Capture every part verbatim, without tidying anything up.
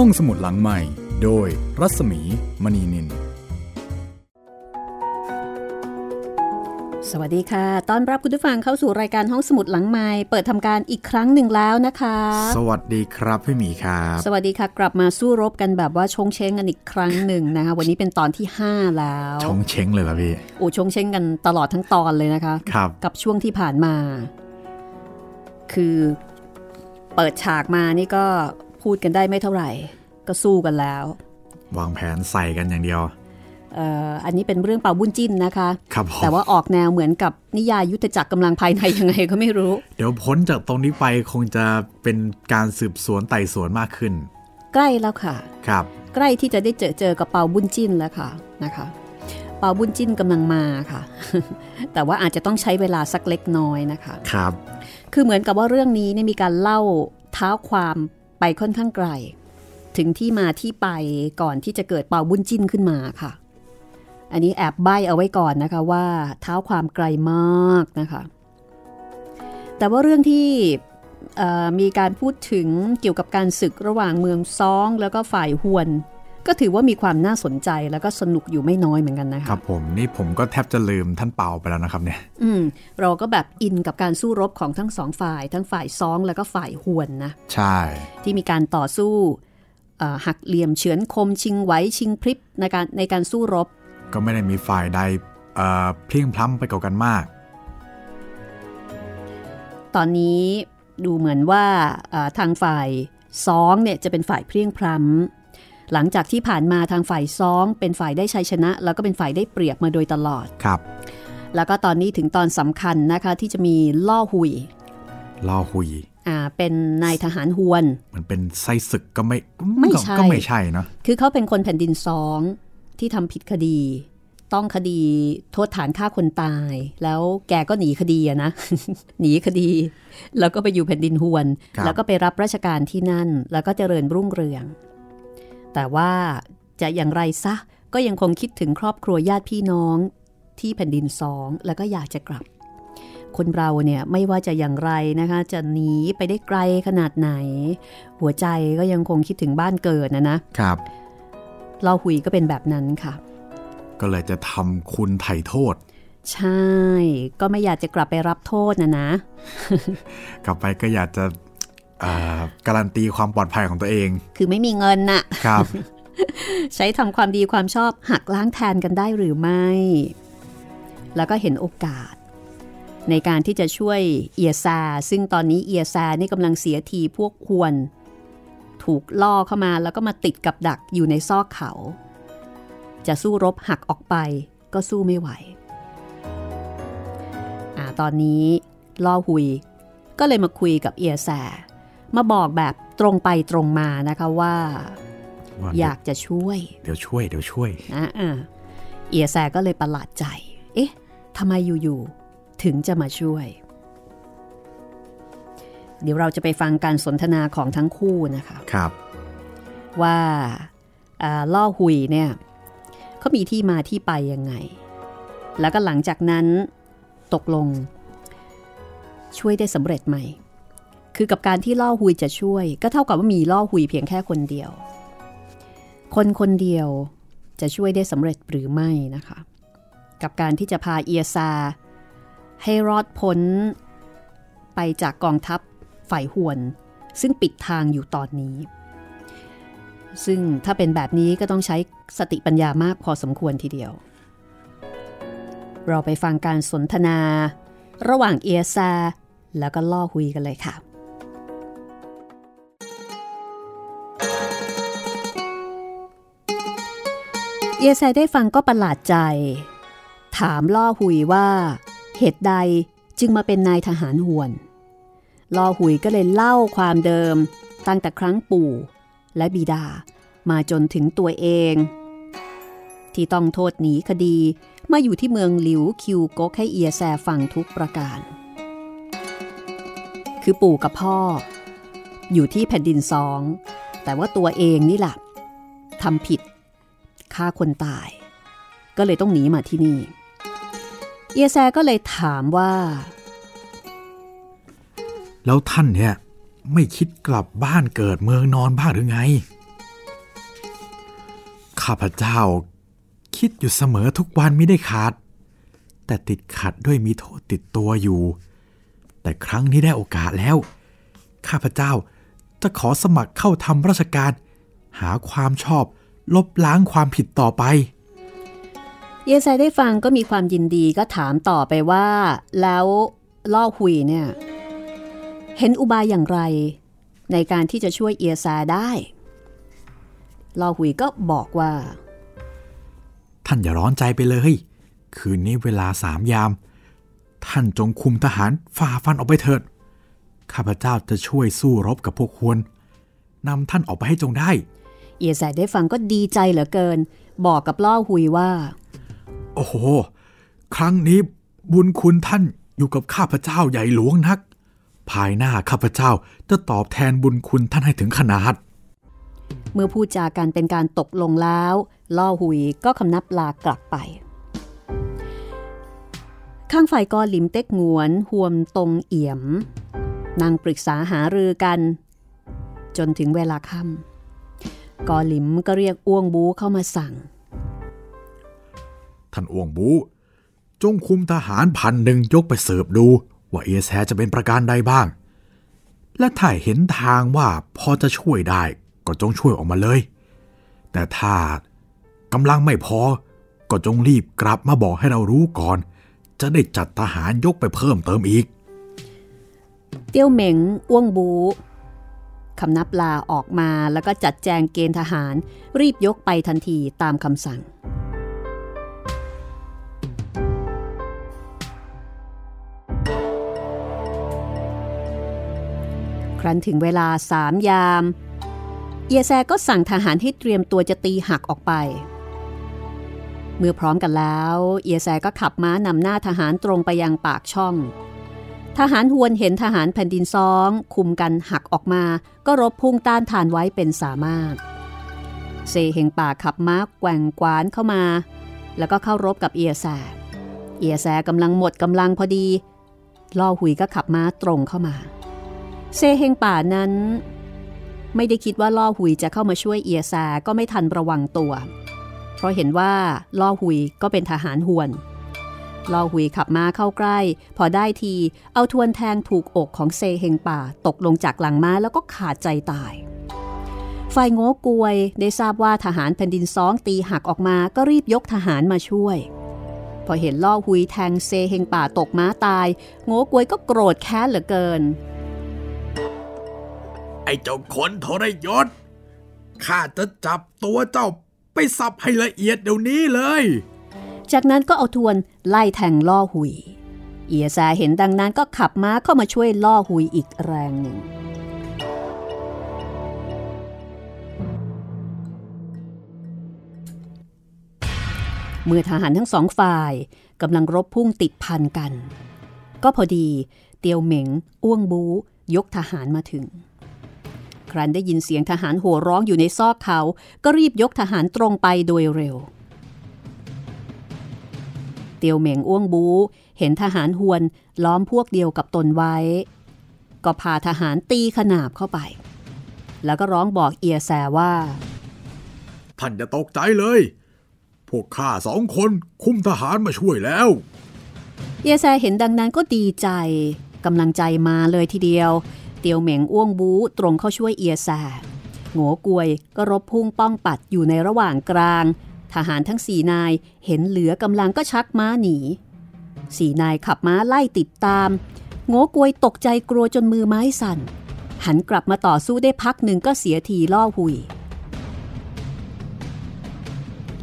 ห้องสมุดหลังใหม่โดยรัศมีมณีนินสวัสดีค่ะต้อนรับคุณผู้ฟังเข้าสู่รายการห้องสมุดหลังไมค์เปิดทำการอีกครั้งหนึ่งแล้วนะคะสวัสดีครับพี่หมีครับสวัสดีค่ะกลับมาสู้รบกันแบบว่าชงเช้งกันอีกครั้งหนึ่งนะคะวันนี้เป็นตอนที่ห้าแล้วชงเช้งเลยเหรอพี่โอ้ชงเช้งกันตลอดทั้งตอนเลยนะคะครับกับช่วงที่ผ่านมาคือเปิดฉากมานี่ก็พูดกันได้ไม่เท่าไหร่ก็สู้กันแล้ววางแผนใส่กันอย่างเดียวอันนี้เป็นเรื่องเป่าบุญจิ้นนะคะแต่ว่าออกแนวเหมือนกับนิยายยุทธจักรกำลังภายในยังไงก็ไม่รู้เดี๋ยวพ้นจากตรงนี้ไปคงจะเป็นการสืบสวนไต่สวนมากขึ้นใกล้แล้วค่ะครับใกล้ที่จะได้เจอเจอกับเป่าบุญจิ้นแล้วค่ะนะคะเป่าบุญจิ้นกำลังมาค่ะแต่ว่าอาจจะต้องใช้เวลาสักเล็กน้อยนะคะครับคือเหมือนกับว่าเรื่องนี้เนี่ยมีการเล่าเท้าความไปค่อนข้างไกลถึงที่มาที่ไปก่อนที่จะเกิดเป่าบุญจิ้นขึ้นมาค่ะอันนี้แอบใบ้เอาไว้ก่อนนะคะว่าเท้าความไกลมากนะคะแต่ว่าเรื่องที่มีการพูดถึงเกี่ยวกับการศึกระหว่างเมืองซ้องแล้วก็ฝ่ายฮวนก็ถือว่ามีความน่าสนใจแล้วก็สนุกอยู่ไม่น้อยเหมือนกันนะคะครับผมนี่ผมก็แทบจะลืมท่านเปาไปแล้วนะครับเนี่ยอืมเราก็แบบอินกับการสู้รบของทั้งสองฝ่ายทั้งฝ่ายซ้องแล้วก็ฝ่ายฮวนนะใช่ที่มีการต่อสู้หักเหลี่ยมเฉือนคมชิงไหวชิงพริบในการในการสู้รบก็ไม่ได้มีฝ่ายใดเพลียงพล้ำไปกว่ากันมากตอนนี้ดูเหมือนว่าทางฝ่ายซ้องเนี่ยจะเป็นฝ่ายเพลียงพล้ำหลังจากที่ผ่านมาทางฝ่ายซ้องเป็นฝ่ายได้ชัยชนะแล้วก็เป็นฝ่ายได้เปรียบมาโดยตลอดครับแล้วก็ตอนนี้ถึงตอนสำคัญนะคะที่จะมีล่อหุยล่อหุยอ่าเป็นนายทหารฮวนมันเป็นไส้ศึกก็ไม่ไม่ใช่ก็ไม่ใช่เนาะคือเขาเป็นคนแผ่นดินซ้องที่ทำผิดคดีต้องคดีโทษฐานฆ่าคนตายแล้วแกก็หนีคดีอะนะ หนีคดีแล้วก็ไปอยู่แผ่นดินฮวนแล้วก็ไปรับราชการที่นั่นแล้วก็เจริญรุ่งเรืองแต่ว่าจะอย่างไรซะก็ยังคงคิดถึงครอบครัวญาติพี่น้องที่แผ่นดินสองแล้วก็อยากจะกลับคนเราเนี่ยไม่ว่าจะอย่างไรนะคะจะหนีไปได้ไกลขนาดไหนหัวใจก็ยังคงคิดถึงบ้านเกิดนะนะครับเราหุยก็เป็นแบบนั้นค่ะก็เลยจะทำคุณไถ่โทษใช่ก็ไม่อยากจะกลับไปรับโทษนะนะ กลับไปก็อยากจะการันตีความปลอดภัยของตัวเองคือไม่มีเงินน่ะครับ ใช้ทำความดีความชอบหักล้างแทนกันได้หรือไม่แล้วก็เห็นโอกาสในการที่จะช่วยเอียซาซึ่งตอนนี้เอียซานี่กำลังเสียทีพวกฮวนถูกล่อเข้ามาแล้วก็มาติดกับดักอยู่ในซอกเขาจะสู้รบหักออกไปก็สู้ไม่ไหวอ่าตอนนี้ล่อหุยก็เลยมาคุยกับเอียแสมาบอกแบบตรงไปตรงมานะคะว่าอยากจะช่วยเดี๋ยวช่วยเดี๋ยวช่วยนะอ่าเอียแสก็เลยประหลาดใจเอ๊ะทำไมอยู่ๆถึงจะมาช่วยเดี๋ยวเราจะไปฟังการสนทนาของทั้งคู่นะคะครับว่าล่อหุยเนี่ยเขามีที่มาที่ไปยังไงแล้วก็หลังจากนั้นตกลงช่วยได้สำเร็จไหมคือกับการที่ล่อหุยจะช่วยก็เท่ากับว่ามีล่อหุยเพียงแค่คนเดียวคนคนเดียวจะช่วยได้สำเร็จหรือไม่นะคะกับการที่จะพาเอียซาให้รอดพ้นไปจากกองทัพฝ่ายฮวนซึ่งปิดทางอยู่ตอนนี้ซึ่งถ้าเป็นแบบนี้ก็ต้องใช้สติปัญญามากพอสมควรทีเดียวเราไปฟังการสนทนาระหว่างเอียซาแล้วก็ล่อหุยกันเลยค่ะเอียซาได้ฟังก็ประหลาดใจถามล่อหุยว่าเหตุใดจึงมาเป็นนายทหารฮวนล่อหุยก็เลยเล่าความเดิมตั้งแต่ครั้งปู่และบิดามาจนถึงตัวเองที่ต้องโทษหนีคดีมาอยู่ที่เมืองหลิวคิวก๊กให้เอียแซฟังทุกประการคือปู่กับพ่ออยู่ที่แผ่นดินซองแต่ว่าตัวเองนี่แหละทำผิดฆ่าคนตายก็เลยต้องหนีมาที่นี่เอียแซก็เลยถามว่าแล้วท่านเนี่ยไม่คิดกลับบ้านเกิดเมืองนอนบ้างหรือไง ข้าพเจ้าคิดอยู่เสมอทุกวันมิได้ขาดแต่ติดขัดด้วยมีโทษติดตัวอยู่แต่ครั้งนี้ได้โอกาสแล้วข้าพเจ้าจะขอสมัครเข้าทำราชการหาความชอบลบล้างความผิดต่อไปเยไซได้ฟังก็มีความยินดีก็ถามต่อไปว่าแล้วล่อหุยเนี่ยเห็นอุบายอย่างไรในการที่จะช่วยเยไซได้ล่อหุยก็บอกว่าท่านอย่าร้อนใจไปเลยคืนนี้เวลาสามยามท่านจงคุมทหารฝ่าฟันออกไปเถิดข้าพเจ้าจะช่วยสู้รบกับพวกฮวนนำท่านออกไปให้จงได้เอียแสได้ฟังก็ดีใจเหลือเกินบอกกับล่อหุยว่าโอ้โหครั้งนี้บุญคุณท่านอยู่กับข้าพเจ้าใหญ่หลวงนักภายหน้าข้าพเจ้าจะตอบแทนบุญคุณท่านให้ถึงขนาดเมื่อพูดจากันเป็นการตกลงแล้วล่อหุยก็คำนับลากลับไปข้างฝ่ายกอหลิมเต็กงวนหวมตรงเอี่ยมนางปรึกษาหารือกันจนถึงเวลาค่ำกอหลิมก็เรียกอ้วงบูเข้ามาสั่งท่านอ้วงบูจงคุมทหารพันหนึ่งยกไปเสิร์ฟดูว่าเอแซจะเป็นประการใดบ้างและถ้าเห็นทางว่าพอจะช่วยได้ก็จงช่วยออกมาเลยแต่ถ้ากำลังไม่พอก็จงรีบกลับมาบอกให้เรารู้ก่อนจะได้จัดทหารยกไปเพิ่มเติมอีกเตี้ยวเหม็งอ้วงบูคำนับลาออกมาแล้วก็จัดแจงเกณฑ์ทหารรีบยกไปทันทีตามคำสั่งครั้นถึงเวลาสามยามเยแซก็สั่งทหารให้เตรียมตัวจะตีหักออกไปเมื่อพร้อมกันแล้วเอียแซก็ขับม้านำหน้าทหารตรงไปยังปากช่องทหารฮวนเห็นทหารแผ่นดินซ้องคุมกันหักออกมาก็รบพุ่งต้านทานไว้เป็นสามารถเซเฮงป่าขับม้าแกว่งกวานเข้ามาแล้วก็เข้ารบกับเอียแซเอียแซกำลังหมดกำลังพอดีล่อหุยก็ขับม้าตรงเข้ามาเซเฮงป่านั้นไม่ได้คิดว่าล่อหุยจะเข้ามาช่วยเอียแซก็ไม่ทันระวังตัวเพราะเห็นว่าล่อหุยก็เป็นทหารฮวนล่อหุยขับม้าเข้าใกล้พอได้ทีเอาทวนแทงถูกอกของเซเฮงป่าตกลงจากหลังม้าแล้วก็ขาดใจตายฝ่ายโง่กวยได้ทราบว่าทหารแผ่นดินซ้องตีหักออกมาก็รีบยกทหารมาช่วยพอเห็นล่อหุยแทงเซเฮงป่าตกม้าตายโง่กวยก็โกรธแค้นเหลือเกินไอ้เจ้าคนทรยศข้าจะจับตัวเจ้าไปสับให้ละเอียดเดี๋ยวนี้เลยจากนั้นก็เอาทวนไล่แทงล่อหุยเอียแซเห็นดังนั้นก็ขับม้าเข้ามาช่วยล่อหุยอีกแรงหนึ่งเมื่อทหารทั้งสองฝ่ายกำลังรบพุ่งติดพันกันก็พอดีเตียวเหม็งอ้วงบูยกทหารมาถึงครั้นได้ยินเสียงทหารโห่ร้องอยู่ในซอกเขาก็รีบยกทหารตรงไปโดยเร็วเตียวเหม่งอ้วงบูเห็นทหารฮวนล้อมพวกเดียวกับตนไว้ก็พาทหารตีขนาบเข้าไปแล้วก็ร้องบอกเอียแซว่าท่านอย่าตกใจเลยพวกข้าสองคนคุมทหารมาช่วยแล้วเอียแซเห็นดังนั้นก็ดีใจกำลังใจมาเลยทีเดียวเตียวเหม่งอ้วงบูตรงเข้าช่วยเอียแซโง่กวยก็รบพุ่งป้องปัดอยู่ในระหว่างกลางทหารทั้งสี่นายเห็นเหลือกำลังก็ชักม้าหนีสี่นายขับม้าไล่ติดตามโง่กวยตกใจกลัวจนมือไม้สั่นหันกลับมาต่อสู้ได้พักหนึ่งก็เสียทีล่อหุย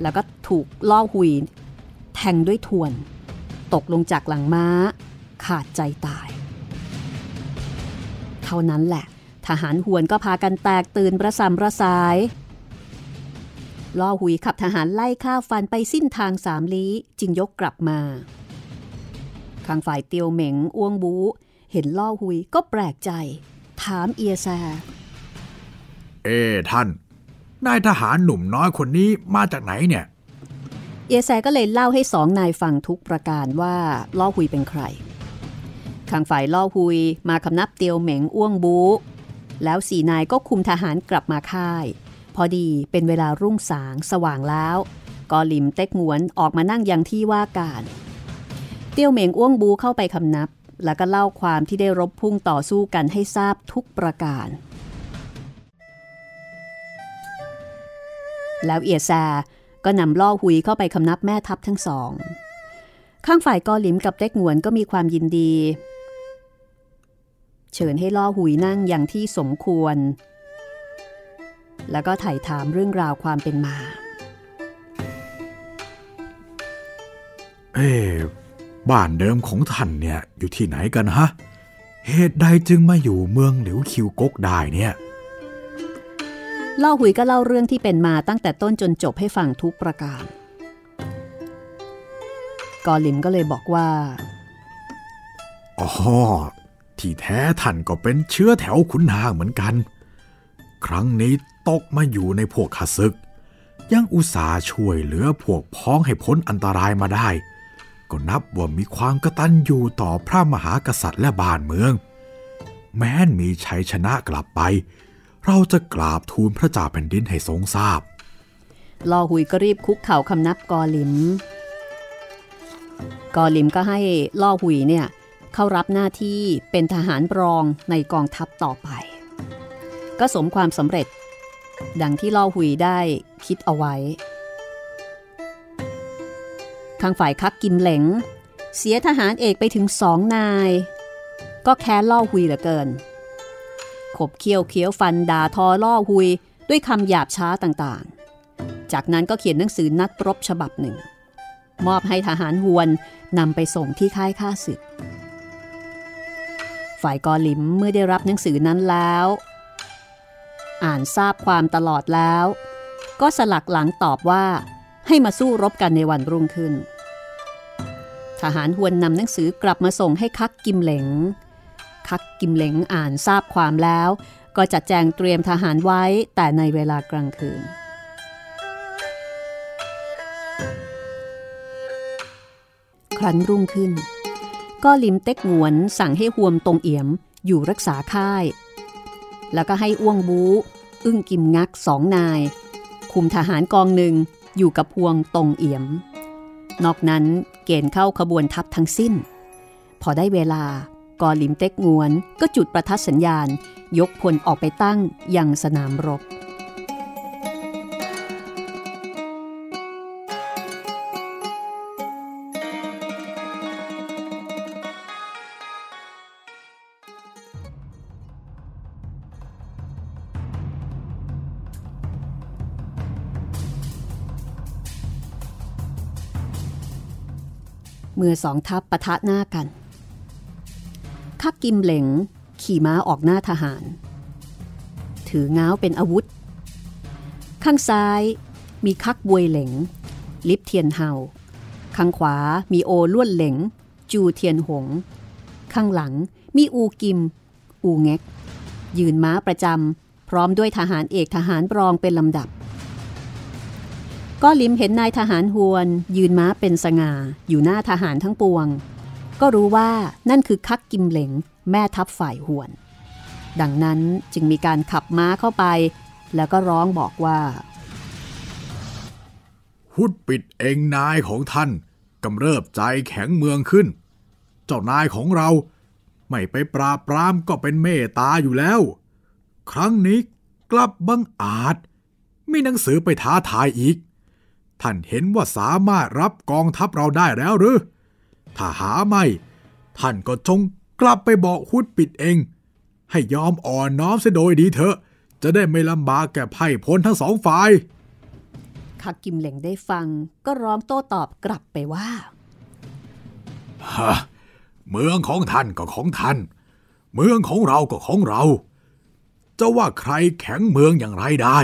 แล้วก็ถูกล่อหุยแทงด้วยทวนตกลงจากหลังม้าขาดใจตายเท่านั้นแหละทหารฮวนก็พากันแตกตื่นประสำประสายล่อหุยขับทหารไล่ฆ่าฟันไปสิ้นทางสามลี้จึงยกกลับมาข้างฝ่ายเตียวเหม็งอ้วงบูเห็นล่อหุยก็แปลกใจถามเอียแซเอ้ท่านนายทหารหนุ่มน้อยคนนี้มาจากไหนเนี่ยเอียแซก็เลยเล่าให้สองนายฟังทุกประการว่าล่อหุยเป็นใครข้างฝ่ายล่อหุยมาคำนับเตียวเหม็งอ้วงบูแล้วสี่นายก็คุมทหารกลับมาค่าย พอดีเป็นเวลารุ่งสางสว่างแล้วก็หลิมเต็กหงวนออกมานั่งยังที่ว่าการเตี้ยวเหม่งอ้วงบูเข้าไปคำนับแล้วก็เล่าความที่ได้รบพุ่งต่อสู้กันให้ทราบทุกประการแล้วเอียแซก็นำล่อหุยเข้าไปคำนับแม่ทัพทั้งสองข้างฝ่ายกอหลิมกับเต็กหงวนก็มีความยินดีเชิญให้ล่อหุยนั่งอย่างที่สมควรแล้วก็ไถ่ถามเรื่องราวความเป็นมาเอ๊ะบ้านเดิมของท่านเนี่ยอยู่ที่ไหนกันฮะเหตุใดจึงมาอยู่เมืองหลิวคิวก๊กได้เนี่ยล่อหุยก็เล่าเรื่องที่เป็นมาตั้งแต่ต้นจนจบให้ฟังทุกประการกอหลิมก็เลยบอกว่าอ๋อที่แท้ท่านก็เป็นเชื้อแถวขุนนางเหมือนกันครั้งนี้ตกมาอยู่ในพวกข้าศึกยังอุตส่าห์ช่วยเหลือพวกพ้องให้พ้นอันตรายมาได้ก็นับว่ามีความกตัญญูต่อพระมหากษัตริย์และบ้านเมืองแม้นมีชัยชนะกลับไปเราจะกราบทูลพระเจ้าแผ่นดินให้ทรงทราบล่อหุยก็รีบคุกเข่าคำนับกอหลิมกอหลิมก็ให้ล่อหุยเนี่ยเข้ารับหน้าที่เป็นทหารรองในกองทัพต่อไปก็สมความสำเร็จดังที่ล่อหุยได้คิดเอาไว้ทางฝ่ายคักกิมเหลงเสียทหารเอกไปถึงสองนายก็แค้นล่อหุยเหลือเกินขบเคี้ยวเคี้ยวฟันด่าทอล่อหุยด้วยคำหยาบช้าต่างๆจากนั้นก็เขียนหนังสือนัดรบฉบับหนึ่งมอบให้ทหารหวนนำไปส่งที่ค่ายข้าศึกฝ่ายกอหลิมเมื่อได้รับหนังสือนั้นแล้วอ่านทราบความตลอดแล้วก็สลักหลังตอบว่าให้มาสู้รบกันในวันรุ่งขึ้นทหารหวนนำหนังสือกลับมาส่งให้คักกิมเหลงคักกิมเหลงอ่านทราบความแล้วก็จัดแจงเตรียมทหารไว้แต่ในเวลากลางคืนครั้นรุ่งขึ้นก็ลิมเต็กหงวนสั่งให้หวมตรงเอี่ยมอยู่รักษาค่ายแล้วก็ให้อ้วงบูอึ้งกิมงักสองนายคุมทหารกองหนึ่งอยู่กับหวงตรงเอี่ยมนอกนั้นเกณฑ์เข้าขบวนทัพทั้งสิ้นพอได้เวลากอลิมเต็กหงวนก็จุดประทัดสัญญาณยกพลออกไปตั้งยังสนามรบเมื่อสองทัพปะทะหน้ากันคักกิมเหลงขี่ม้าออกหน้าทหารถือง้าวเป็นอาวุธข้างซ้ายมีคักบวยเหลงลิบเทียนเฮาข้างขวามีโอล้วนเหลงจูเทียนหงข้างหลังมีอูกิมอูเง็กยืนม้าประจำพร้อมด้วยทหารเอกทหารรองเป็นลำดับก็ลิมเห็นนายทหารหวนยืนม้าเป็นสง่าอยู่หน้าทหารทั้งปวงก็รู้ว่านั่นคือคักกิมเหลงแม่ทัพฝ่ายหวนดังนั้นจึงมีการขับม้าเข้าไปแล้วก็ร้องบอกว่าฮุดปิดเองนายของท่านกำเริบใจแข็งเมืองขึ้นเจ้านายของเราไม่ไปปราบปรามก็เป็นเมตตาอยู่แล้วครั้งนี้กลับบังอาจมีหนังสือไปท้าทายอีกท่านเห็นว่าสามารถรับกองทัพเราได้แล้วหรือถ้าหาไม่ท่านก็จงกลับไปบอกฮุดปิดเองให้ยอมอ่อนน้อมเสียโดยดีเถอะจะได้ไม่ลำบากแก่ไพร่พลทั้งสองฝ่ายคักกิมเหลงได้ฟังก็ร้องโต้ตอบกลับไปว่าฮะเมืองของท่านก็ของท่านเมืองของเราก็ของเราจะว่าใครแข็งเมืองอย่างไรได้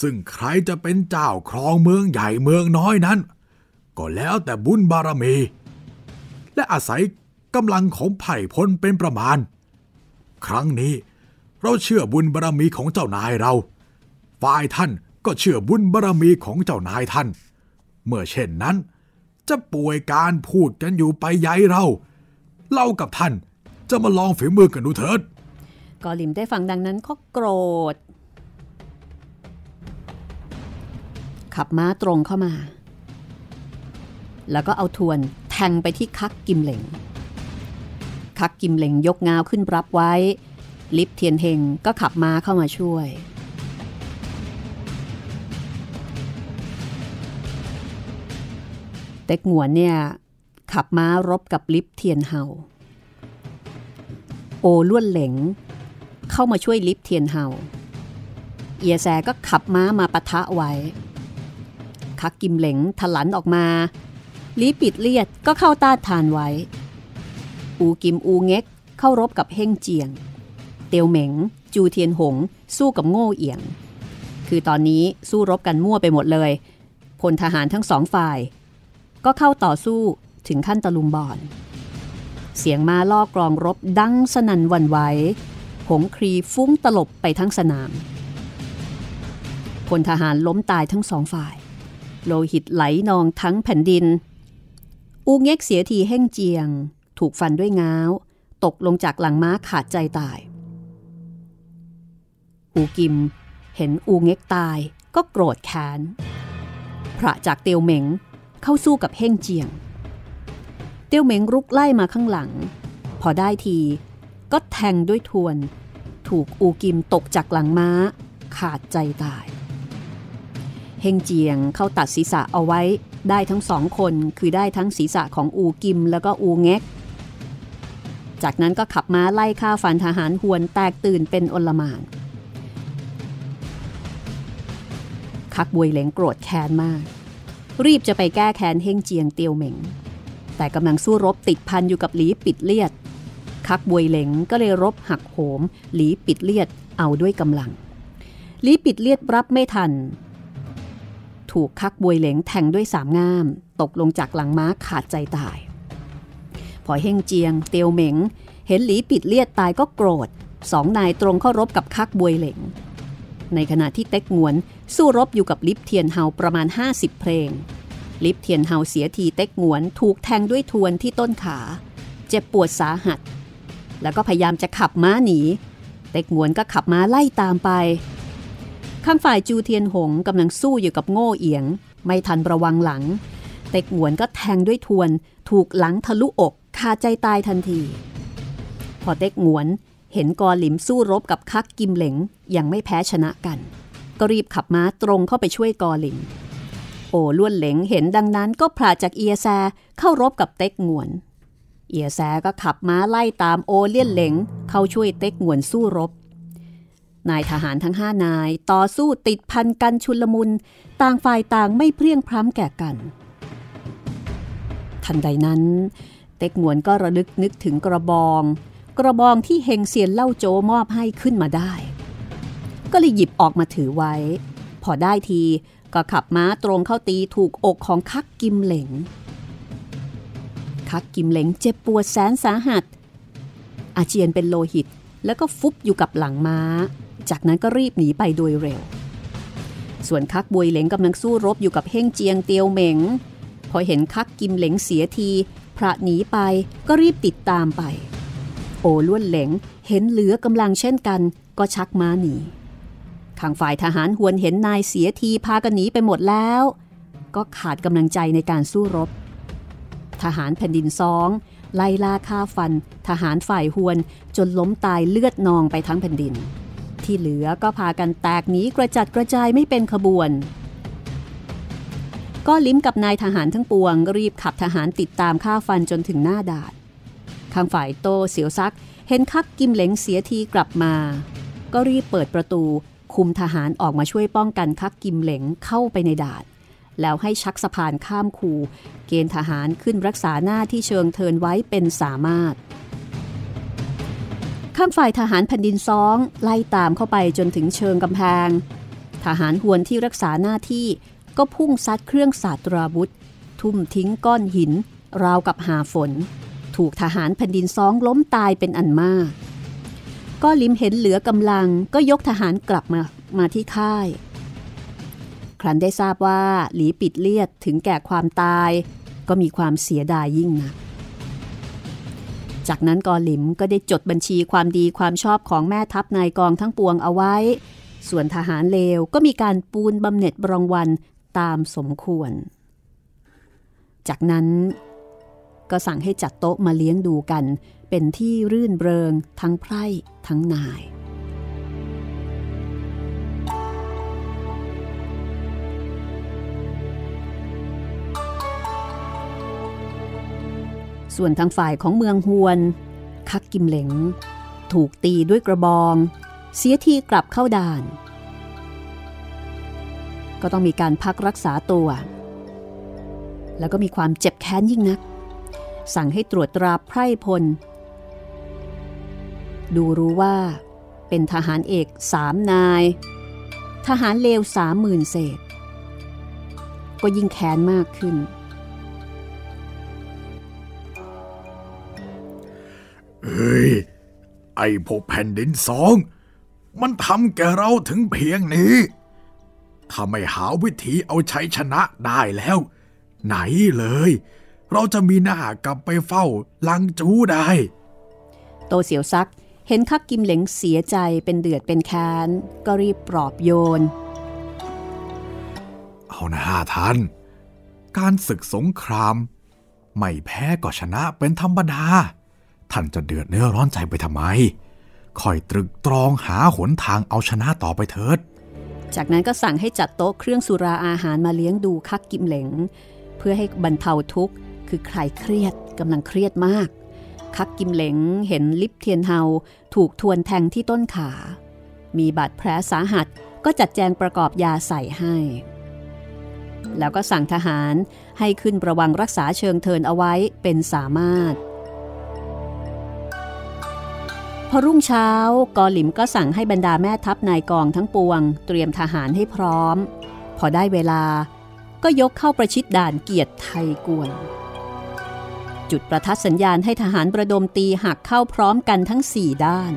ซึ่งใครจะเป็นเจ้าครองเมืองใหญ่เมืองน้อยนั้นก็แล้วแต่บุญบารมีและอาศัยกำลังของไพร่พลเป็นประมาณครั้งนี้เราเชื่อบุญบารมีของเจ้านายเราฝ่ายท่านก็เชื่อบุญบารมีของเจ้านายท่านเมื่อเช่นนั้นจะป่วยการพูดกันอยู่ไปใหญ่เราเล่ากับท่านจะมาลองฝีมือกันดูเถิดกอลิมได้ฟังดังนั้นก็โกรธ ขับม้าตรงเข้ามาแล้วก็เอาทวนแทงไปที่คักกิมเหลงคักกิมเหลงยกงาวขึ้นรับไว้ลิบเทียนเฮงก็ขับม้าเข้ามาช่วยเต็กหงวนเนี่ยขับม้ารบกับลิบเทียนเฮาโอล้วนเหลงเข้ามาช่วยลิบเทียนเฮาเอียแซก็ขับม้ามาปะทะไว้คักกิมเหลงถลันออกมาลีปิดเลียดก็เข้าต้านทานไว้อูกิมอูเง็กเข้ารบกับเฮ่งเจียงเตียวเหม็งจูเทียนหงสู้กับโง่เอียงคือตอนนี้สู้รบกันมั่วไปหมดเลยพลทหารทั้งสองฝ่ายก็เข้าต่อสู้ถึงขั้นตะลุมบอลเสียงม้าล่อกลองรบดังสนั่นหวั่นไหวหงครีฟุ้งตลบไปทั้งสนามพลทหารล้มตายทั้งสองฝ่ายโลหิตไหลนองทั้งแผ่นดินอูเง็กเสียทีเฮ่งเจียงถูกฟันด้วยง้าวตกลงจากหลังม้าขาดใจตายอูกิมเห็นอูเง็กตายก็โกรธแค้นพระจากเตียวเหม็งเข้าสู้กับเฮ่งเจียงเตียวเหม็งรุกไล่มาข้างหลังพอได้ทีก็แทงด้วยทวนถูกอูกิมตกจากหลังม้าขาดใจตายเฮงเจียงเข้าตัดศีรษะเอาไว้ได้ทั้งสองคนคือได้ทั้งศีรษะของอูกิมแล้วก็อูเง็กจากนั้นก็ขับม้าไล่ฆ่าฟันทหารหวนแตกตื่นเป็นอลหม่านคักบวยเหลงโกรธแค้นมากรีบจะไปแก้แค้นเฮงเจียงเตียวเหม็งแต่กำลังสู้รบติดพันอยู่กับหลีปิดเลียดคักบวยเหลงก็เลยรบหักโหมหลีปิดเลียดเอาด้วยกำลังหลีปิดเลียดรับไม่ทันถูกคักบวยเหลงแทงด้วยสามง่ามตกลงจากหลังม้าขาดใจตายพอเฮงเจียงเตียวเหม็งเห็นหลีปิดเลียดตายก็โกรธสองนายตรงเข้ารบกับคักบวยเหลงในขณะที่เต็กหงวนสู้รบอยู่กับลิบเทียนเฮาประมาณห้าสิบเพลงลิบเทียนเฮาเสียทีเต็กหงวนถูกแทงด้วยทวนที่ต้นขาเจ็บปวดสาหัสแล้วก็พยายามจะขับม้าหนีเต็กหงวนก็ขับม้าไล่ตามไปข้างฝ่ายจูเทียนหงกำลังสู้อยู่กับโง่เอียงไม่ทันระวังหลังเต็กหงวนก็แทงด้วยทวนถูกหลังทะลุอกขาดใจตายทันทีพอเต็กหงวนเห็นกอหลิมสู้รบกับคักกิมเหลงยังไม่แพ้ชนะกันก็รีบขับม้าตรงเข้าไปช่วยกอหลิมโอล้วนเหลงเห็นดังนั้นก็พลาดจากเอียแซเข้ารบกับเต็กหงวนเอียแซก็ขับม้าไล่ตามโอเลี่ยนเหลงเข้าช่วยเต็กหงวนสู้รบนายทหารทั้งห้านายต่อสู้ติดพันกันชุลมุนต่างฝ่ายต่างไม่เพรียงพร้ำแก่กันทันใดนั้นเต็กหงวนก็ระลึกนึกถึงกระบองกระบองที่เฮงเซียนเล่าโจมอบให้ขึ้นมาได้ก็เลยหยิบออกมาถือไว้พอได้ทีก็ขับม้าตรงเข้าตีถูกอกของคักกิมเหลงคักกิมเหลงเจ็บปวดแสนสาหัสอาเจียนเป็นโลหิตแล้วก็ฟุบอยู่กับหลังม้าจากนั้นก็รีบหนีไปโดยเร็วส่วนคักบวยเหลงกำลังสู้รบอยู่กับเฮ่งเจียงเตียวเหม็งพอเห็นคักกิมเหลงเสียทีพระหนีไปก็รีบติดตามไปโอล้วนเหลงเห็นเหลือกำลังเช่นกันก็ชักม้าหนีข้างฝ่ายทหารหวนเห็นนายเสียทีพากันหนีไปหมดแล้วก็ขาดกำลังใจในการสู้รบทหารแผ่นดินสองไล่ล่าฆ่าฟันทหารฝ่ายหวนจนล้มตายเลือดนองไปทั้งแผ่นดินที่เหลือก็พากันแตกหนีกระจัดกระจายไม่เป็นขบวนก็ลิ้มกับนายทหารทั้งปวงรีบขับทหารติดตามฆ่าฟันจนถึงหน้าด่านข้างฝ่ายโตเสียวซักเห็นคักกิมเหลงเสียทีกลับมาก็รีบเปิดประตูคุมทหารออกมาช่วยป้องกันคักกิมเหลงเข้าไปในด่านแล้วให้ชักสะพานข้ามคูเกณฑ์ทหารขึ้นรักษาหน้าที่เชิงเทินไว้เป็นสามารถข้างฝ่ายทหารแผ่นดินซ้องไล่ตามเข้าไปจนถึงเชิงกำแพงทหารหวนที่รักษาหน้าที่ก็พุ่งซัดเครื่องสาตราวุธทุ่มทิ้งก้อนหินราวกับหาฝนถูกทหารแผ่นดินซ้องล้มตายเป็นอันมากก็ลิ้มเห็นเหลือกำลังก็ยกทหารกลับมามาที่ค่ายครั้นได้ทราบว่าหลีปิดเลียดถึงแก่ความตายก็มีความเสียดายยิ่งนักจากนั้นกอหลิมก็ได้จดบัญชีความดีความชอบของแม่ทัพนายกองทั้งปวงเอาไว้ส่วนทหารเลวก็มีการปูนบำเหน็จรางวัล ตามสมควรจากนั้นก็สั่งให้จัดโต๊ะมาเลี้ยงดูกันเป็นที่รื่นเริงทั้งไพร่ทั้งนายส่วนทางฝ่ายของเมืองฮวนคักกิมเหลงถูกตีด้วยกระบองเสียทีกลับเข้าด่านก็ต้องมีการพักรักษาตัวแล้วก็มีความเจ็บแค้นยิ่งนักสั่งให้ตรวจตราไพร่พลดูรู้ว่าเป็นทหารเอกสามนายทหารเลวสามหมื่นเศษก็ยิ่งแค้นมากขึ้นเฮ้ยไอ้พวกแผ่นดินสองมันทำแกเราถึงเพียงนี้ถ้าไม่หาวิธีเอาชัยชนะได้แล้วไหนเลยเราจะมีหน้ากลับไปเฝ้าลังจูได้โตเสี่ยวซักเห็นคักกิมเหลงเสียใจเป็นเดือดเป็นแค้นก็รีบปลอบโยนเอานะท่านการศึกสงครามไม่แพ้ก็ชนะเป็นธรรมดาท่านจะเดือดเนื้อร้อนใจไปทำไมคอยตรึกตรองหาหนทางเอาชนะต่อไปเถิดจากนั้นก็สั่งให้จัดโต๊ะเครื่องสุราอาหารมาเลี้ยงดูคักกิมเหลงเพื่อให้บรรเทาทุกข์คือใครเครียดกำลังเครียดมากคักกิมเหลงเห็นลิปเทียนเฮาถูกทวนแทงที่ต้นขามีบาดแผลสาหัสก็จัดแจงประกอบยาใส่ให้แล้วก็สั่งทหารให้ขึ้นประวังรักษาเชิงเทินเอาไว้เป็นสามารถพอรุ่งเช้ากอหลิมก็สั่งให้บรรดาแม่ทัพนายกองทั้งปวงเตรียมทหารให้พร้อมพอได้เวลาก็ยกเข้าประชิดด่านเกียรติไทยกวนจุดประทัดสัญญาณให้ทหารประดมตีหักเข้าพร้อมกันทั้งสี่ด้าน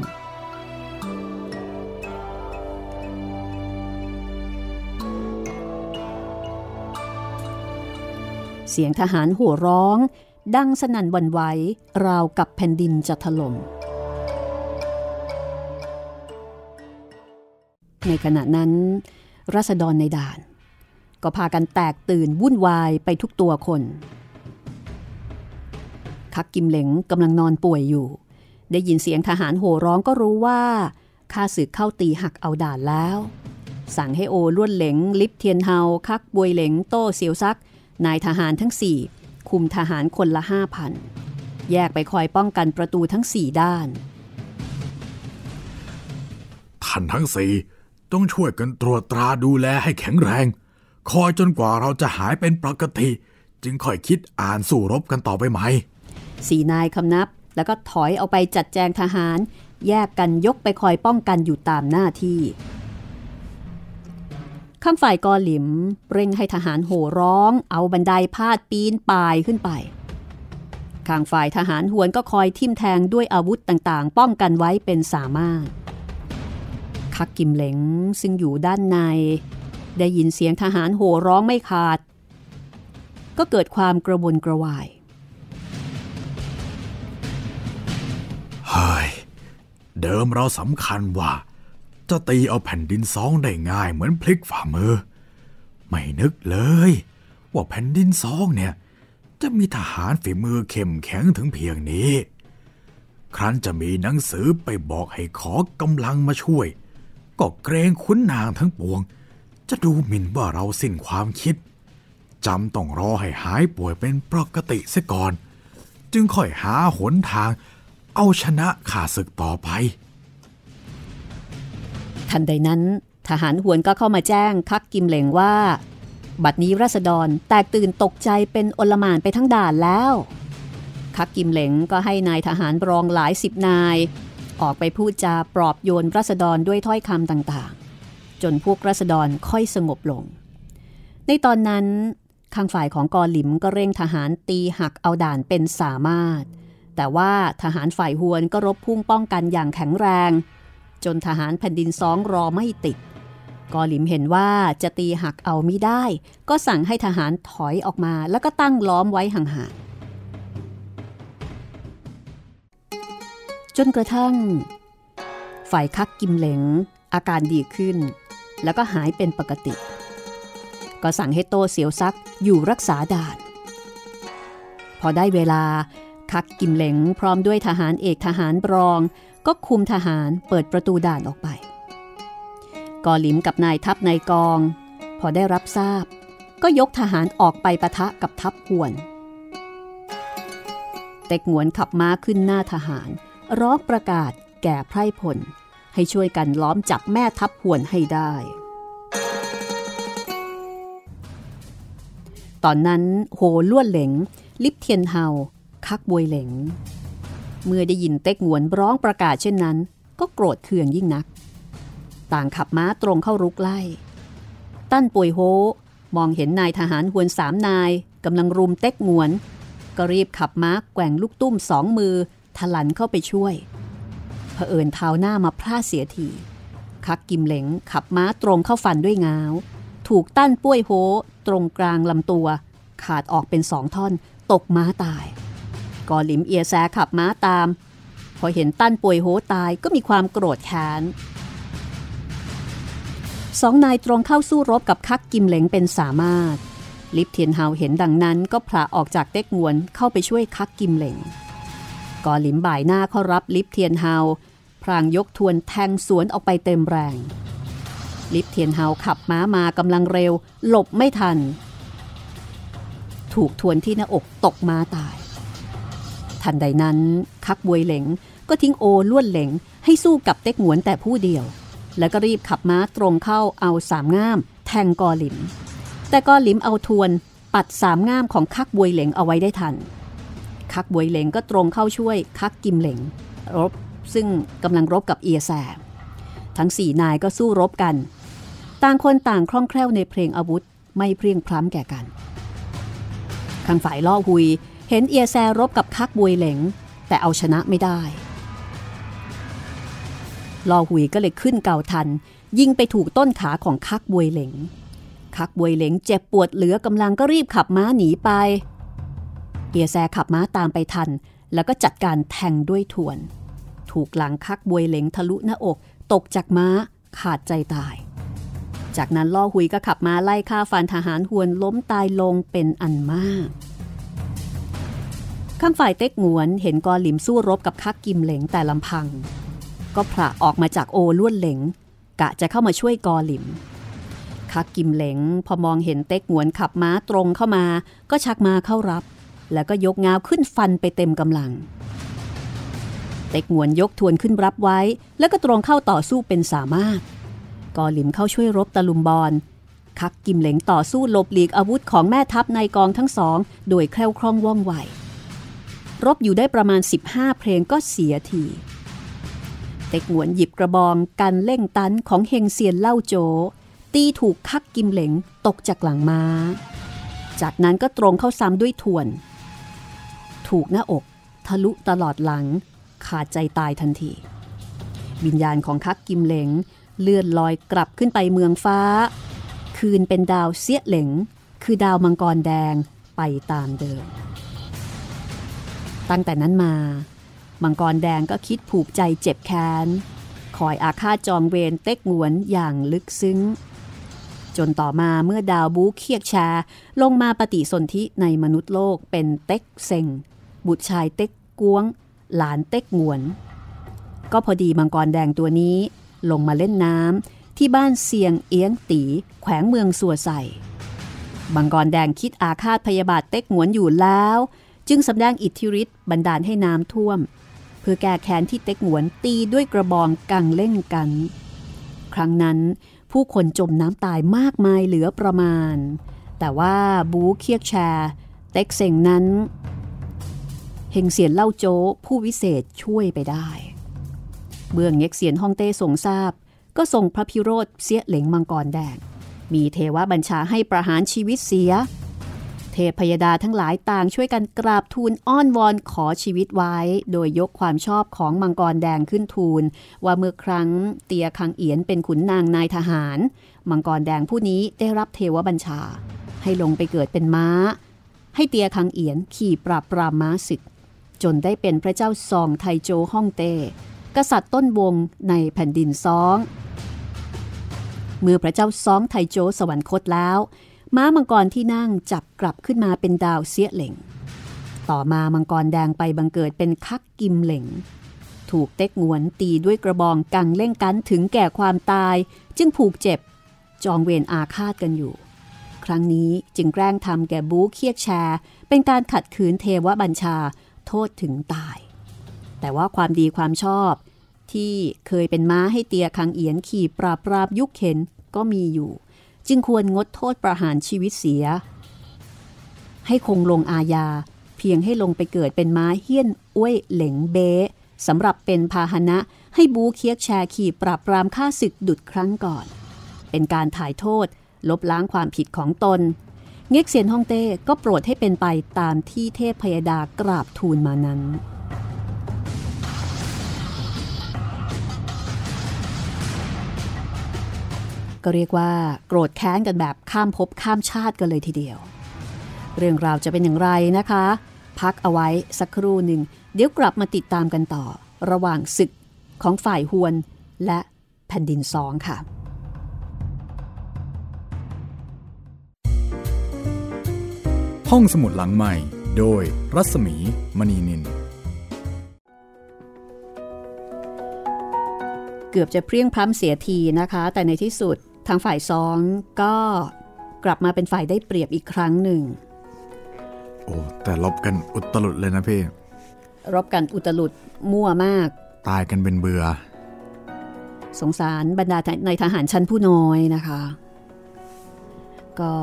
เสียงทหารโห่ร้องดังสนั่นหวั่นไหวราวกับแผ่นดินจะถล่มในขณะนั้นราษฎรในด่านก็พากันแตกตื่นวุ่นวายไปทุกตัวคนคักกิมเหลงกำลังนอนป่วยอยู่ได้ยินเสียงทหารโห่ร้องก็รู้ว่าข้าศึกเข้าตีหักเอาด่านแล้วสั่งให้โอล้วนเหลงลิปเทียนเฮาคักบวยเหลงโต้เสียวซักนายทหารทั้งสี่คุมทหารคนละห้าพันแยกไปคอยป้องกันประตูทั้งสี่ด้านท่านทั้งสี่ต้องช่วยกันตรวจตราดูแลให้แข็งแรงคอยจนกว่าเราจะหายเป็นปกติจึงค่อยคิดอ่านสู้รบกันต่อไปไหมสี่นายคำนับแล้วก็ถอยเอาไปจัดแจงทหารแยกกันยกไปคอยป้องกันอยู่ตามหน้าที่ข้างฝ่ายกอหลิมเร่งให้ทหารโห่ร้องเอาบันไดพาดปีนป่ายขึ้นไปข้างฝ่ายทหารหวนก็คอยทิ่มแทงด้วยอาวุธต่างๆป้องกันไว้เป็นสามารถคักกิมเหลงซึ่งอยู่ด้านในได้ยินเสียงทหารโห่ร้องไม่ขาดก็เกิดความกระวนกระวายเฮ้ยเดิมเราสำคัญว่าจะตีเอาแผ่นดินสองได้ง่ายเหมือนพลิกฝ่ามือไม่นึกเลยว่าแผ่นดินสองเนี่ยจะมีทหารฝีมือเข้มแข็งถึงเพียงนี้ครั้นจะมีหนังสือไปบอกให้ขอกำลังมาช่วยก็เกรงขุนนางทั้งปวงจะดูหมิ่นว่าเราสิ้นความคิดจำต้องรอให้หายป่วยเป็นปกติเสียก่อนจึงค่อยหาหนทางเอาชนะข้าศึกต่อไปทันใดนั้นทหารหวนก็เข้ามาแจ้งคักกิมเหลงว่าบัดนี้ราษฎรแตกตื่นตกใจเป็นโอลหม่านไปทั้งด่านแล้วคักกิมเหลงก็ให้นายทหารรองหลายสิบนายออกไปพูดจาปลอบโยนราษฎรด้วยถ้อยคำต่างๆจนพวกราษฎรค่อยสงบลงในตอนนั้นข้างฝ่ายของกอหลิมก็เร่งทหารตีหักเอาด่านเป็นสามารถแต่ว่าทหารฝ่ายฮวนก็รบพุ่งป้องกันอย่างแข็งแรงจนทหารแผ่นดินสองรอไม่ติดกอหลิมเห็นว่าจะตีหักเอาไม่ได้ก็สั่งให้ทหารถอยออกมาแล้วก็ตั้งล้อมไว้ห่างๆจนกระทั่งฝ่ายคักกิมเหลงอาการดีขึ้นแล้วก็หายเป็นปกติ ก็สั่งให้โต้เสียวซักอยู่รักษาด่านพอได้เวลาคักกิมเหลงพร้อมด้วยทหารเอกทหารรองก็คุมทหารเปิดประตูด่านออกไปกอหลิมกับนายทัพนายกองพอได้รับทราบก็ยกทหารออกไปปะทะกับทัพหวนเต็กหวนขับม้าขึ้นหน้าทหารร้องประกาศแก่ไพร่พลให้ช่วยกันล้อมจับแม่ทัพหวนให้ได้ตอนนั้นโหล้วนเหลงลิบเทียนเฮาคักบวยเหลงเมื่อได้ยินเต็กหวนร้องประกาศเช่นนั้นก็โกรธเคืองยิ่งนักต่างขับม้าตรงเข้ารุกไล่ตั้นป่วยโฮมองเห็นนายทหารหวนสามนายกำลังรุมเต็กหวนก็รีบขับม้าแกว่งลูกตุ้มสองมือทะลันเข้าไปช่วยเผอิญเท้าหน้ามาพลาดเสียทีคักกิมเหลงขับม้าตรงเข้าฟันด้วยง้าวถูกตั้นป่วยโฮตรงกลางลำตัวขาดออกเป็นสองท่อนตกม้าตายกอหลิมเอียแซขับม้าตามพอเห็นตั้นป่วยโฮตายก็มีความโกรธแค้นสองนายตรงเข้าสู้รบกับคักกิมเหลงเป็นสามารถลิบเทียนเฮาเห็นดังนั้นก็พละออกจากเต็กงวนเข้าไปช่วยคักกิมเหลงกอหลิมบ่ายหน้าเข้ารับลิบเทียนเฮาพรางยกทวนแทงสวนออกไปเต็มแรงลิบเทียนเฮาขับม้ามากำลังเร็วหลบไม่ทันถูกทวนที่หน้าอกตกม้าตายทันใดนั้นคักบวยเหลงก็ทิ้งโอล้วนเหลงให้สู้กับเต็กงวนแต่ผู้เดียวแล้วก็รีบขับม้าตรงเข้าเอาสามง่ามแทงกอหลิมแต่กอหลิมเอาทวนปัดสามง่ามของคักบวยเหลงเอาไว้ได้ทันคักบวยเหลงก็ตรงเข้าช่วยคักกิมเหลงรบซึ่งกำลังรบกับเอียแสทั้งสี่นายก็สู้รบกันต่างคนต่างคล่องแคล่วในเพลงอาวุธไม่เพรียงพร้ำแก่กันข้างฝ่ายล่อหุยเห็นเอียแสรบกับคักบวยเหลงแต่เอาชนะไม่ได้ล่อหุยก็เลยขึ้นเก่าทันยิงไปถูกต้นขาของคักบวยเหลงคักบวยเหลงเจ็บปวดเหลือกำลังก็รีบขับม้าหนีไปเอียแสขับม้าตามไปทันแล้วก็จัดการแทงด้วยทวนถูกหลังคักบวยเหลงทะลุหน้าอกตกจากม้าขาดใจตายจากนั้นล่อหุยก็ขับม้าไล่ฆ่าฟันทหารหวนล้มตายลงเป็นอันมากข้างฝ่ายเต็กหวนเห็นกอหลิมสู้รบกับคักกิมเหลงแต่ลำพังก็พละออกมาจากโอล้วนเหลงกะจะเข้ามาช่วยกอหลิมคักกิมเหลงพอมองเห็นเต็กหวนขับม้าตรงเข้ามาก็ชักม้าเข้ารับแล้วก็ยกง้าวขึ้นฟันไปเต็มกำลังเต็กหวนยกทวนขึ้นรับไว้แล้วก็ตรงเข้าต่อสู้เป็นสามารถกอหลิมเข้าช่วยรบตะลุมบอลคักกิมเหลงต่อสู้หลบหลีกอาวุธของแม่ทัพนายกองทั้งสองโดยแคล่วคล่องว่องไวรบอยู่ได้ประมาณสิบห้าเพลงก็เสียทีเต็กหวนหยิบกระบองกันเล่งตันของเฮงเซียนเล่าโจตีถูกคักกิมเหลงตกจากหลังม้าจากนั้นก็ตรงเข้าซ้ำด้วยทวนถูกหน้าอกทะลุตลอดหลังขาดใจตายทันทีวิญญาณของคักกิมเหลงเลื่อนลอยกลับขึ้นไปเมืองฟ้าคืนเป็นดาวเสี้ยเหลงคือดาวมังกรแดงไปตามเดิมตั้งแต่นั้นมามังกรแดงก็คิดผูกใจเจ็บแค้นคอยอาฆาตจองเวรเต็กหวนอย่างลึกซึ้งจนต่อมาเมื่อดาวบู๊เคียกชาลงมาปฏิสนธิในมนุษย์โลกเป็นเต็กเซ็งบุตรชายเต็กกวงหลานเต็กหวนก็พอดีมังกรแดงตัวนี้ลงมาเล่นน้ำที่บ้านเซียงเอียงตีแขวงเมืองสัวใส่มังกรแดงคิดอาฆาตพยาบาทเต็กหวนอยู่แล้วจึงสำแดงอิทธิฤทธิ์บันดาลให้น้ำท่วมเพื่อแก้แค้นที่เต็กหวนตีด้วยกระบองกังเล่งกันครั้งนั้นผู้คนจมน้ำตายมากมายเหลือประมาณแต่ว่าบู๊เคียกแชร์เต็กเซ็งนั้นเฮงเซียนเล่าโจ้ผู้วิเศษช่วยไปได้เบื้องเง็กเซียนฮ่องเต้ทรงทราบก็ส่งพระพิโรธเสี้ยเหลงมังกรแดงมีเทวบัญชาให้ประหารชีวิตเสียเทพยดาทั้งหลายต่างช่วยกันกราบทูลอ้อนวอนขอชีวิตไว้โดยยกความชอบของมังกรแดงขึ้นทูลว่าเมื่อครั้งเตียคังเอียนเป็นขุนนางนายทหารมังกรแดงผู้นี้ได้รับเทวบัญชาให้ลงไปเกิดเป็นม้าให้เตียคังเอียนขี่ปราบปรามม้าศึกจนได้เป็นพระเจ้าซองไทโจฮ่องเต้กษัตริย์ต้นวงในแผ่นดินซ้องเมื่อพระเจ้าซ้องไทโจสวรรคตแล้ว ม้ามังกรที่นั่งจับกลับขึ้นมาเป็นดาวเสี้ยเหล่งต่อมามังกรแดงไปบังเกิดเป็นคักกิมเหล่งถูกเต็กงวนตีด้วยกระบองกังเล่งกันถึงแก่ความตายจึงผูกเจ็บจองเวรอาฆาตกันอยู่ครั้งนี้จึงแกล้งทำแก่บู๊เคียกแชร์เป็นการขัดขืนเทวบัญชาโทษถึงตายแต่ว่าความดีความชอบที่เคยเป็นม้าให้เตียคังเอียนขี่ปราบปราบยุคเข็นก็มีอยู่จึงควรงดโทษประหารชีวิตเสียให้คงลงอาญาเพียงให้ลงไปเกิดเป็นม้าเฮี้ยนอ้วยเหล็งเบ้สำหรับเป็นพาหนะให้บู๊เคียกแชร์ขี่ปราบปรามฆ่าศึกดุจครั้งก่อนเป็นการถ่ายโทษลบล้างความผิดของตนเง็กเซียนฮ่องเต้ก็โปรดให้เป็นไปตามที่เทพพยดากราบทูลมานั้นก็เรียกว่าโกรธแค้นกันแบบข้ามภพข้ามชาติกันเลยทีเดียวเรื่องราวจะเป็นอย่างไรนะคะพักเอาไว้สักครู่หนึ่งเดี๋ยวกลับมาติดตามกันต่อระหว่างศึกของฝ่ายฮวนและแผ่นดินสองค่ะห้องสมุดหลังใหม่โดยรัศมีมณีนินเกือบจะเพลี้ยงพล้ำเสียทีนะคะแต่ในที่สุดทางฝ่ายซองก็กลับมาเป็นฝ่ายได้เปรียบอีกครั้งหนึ่งโอ้แต่รบกันอุตลุดเลยนะพี่รบกันอุตลุดมั่วมากตายกันเป็นเบื่อสงสารบรรดาในทหารชั้นผู้น้อยนะคะก็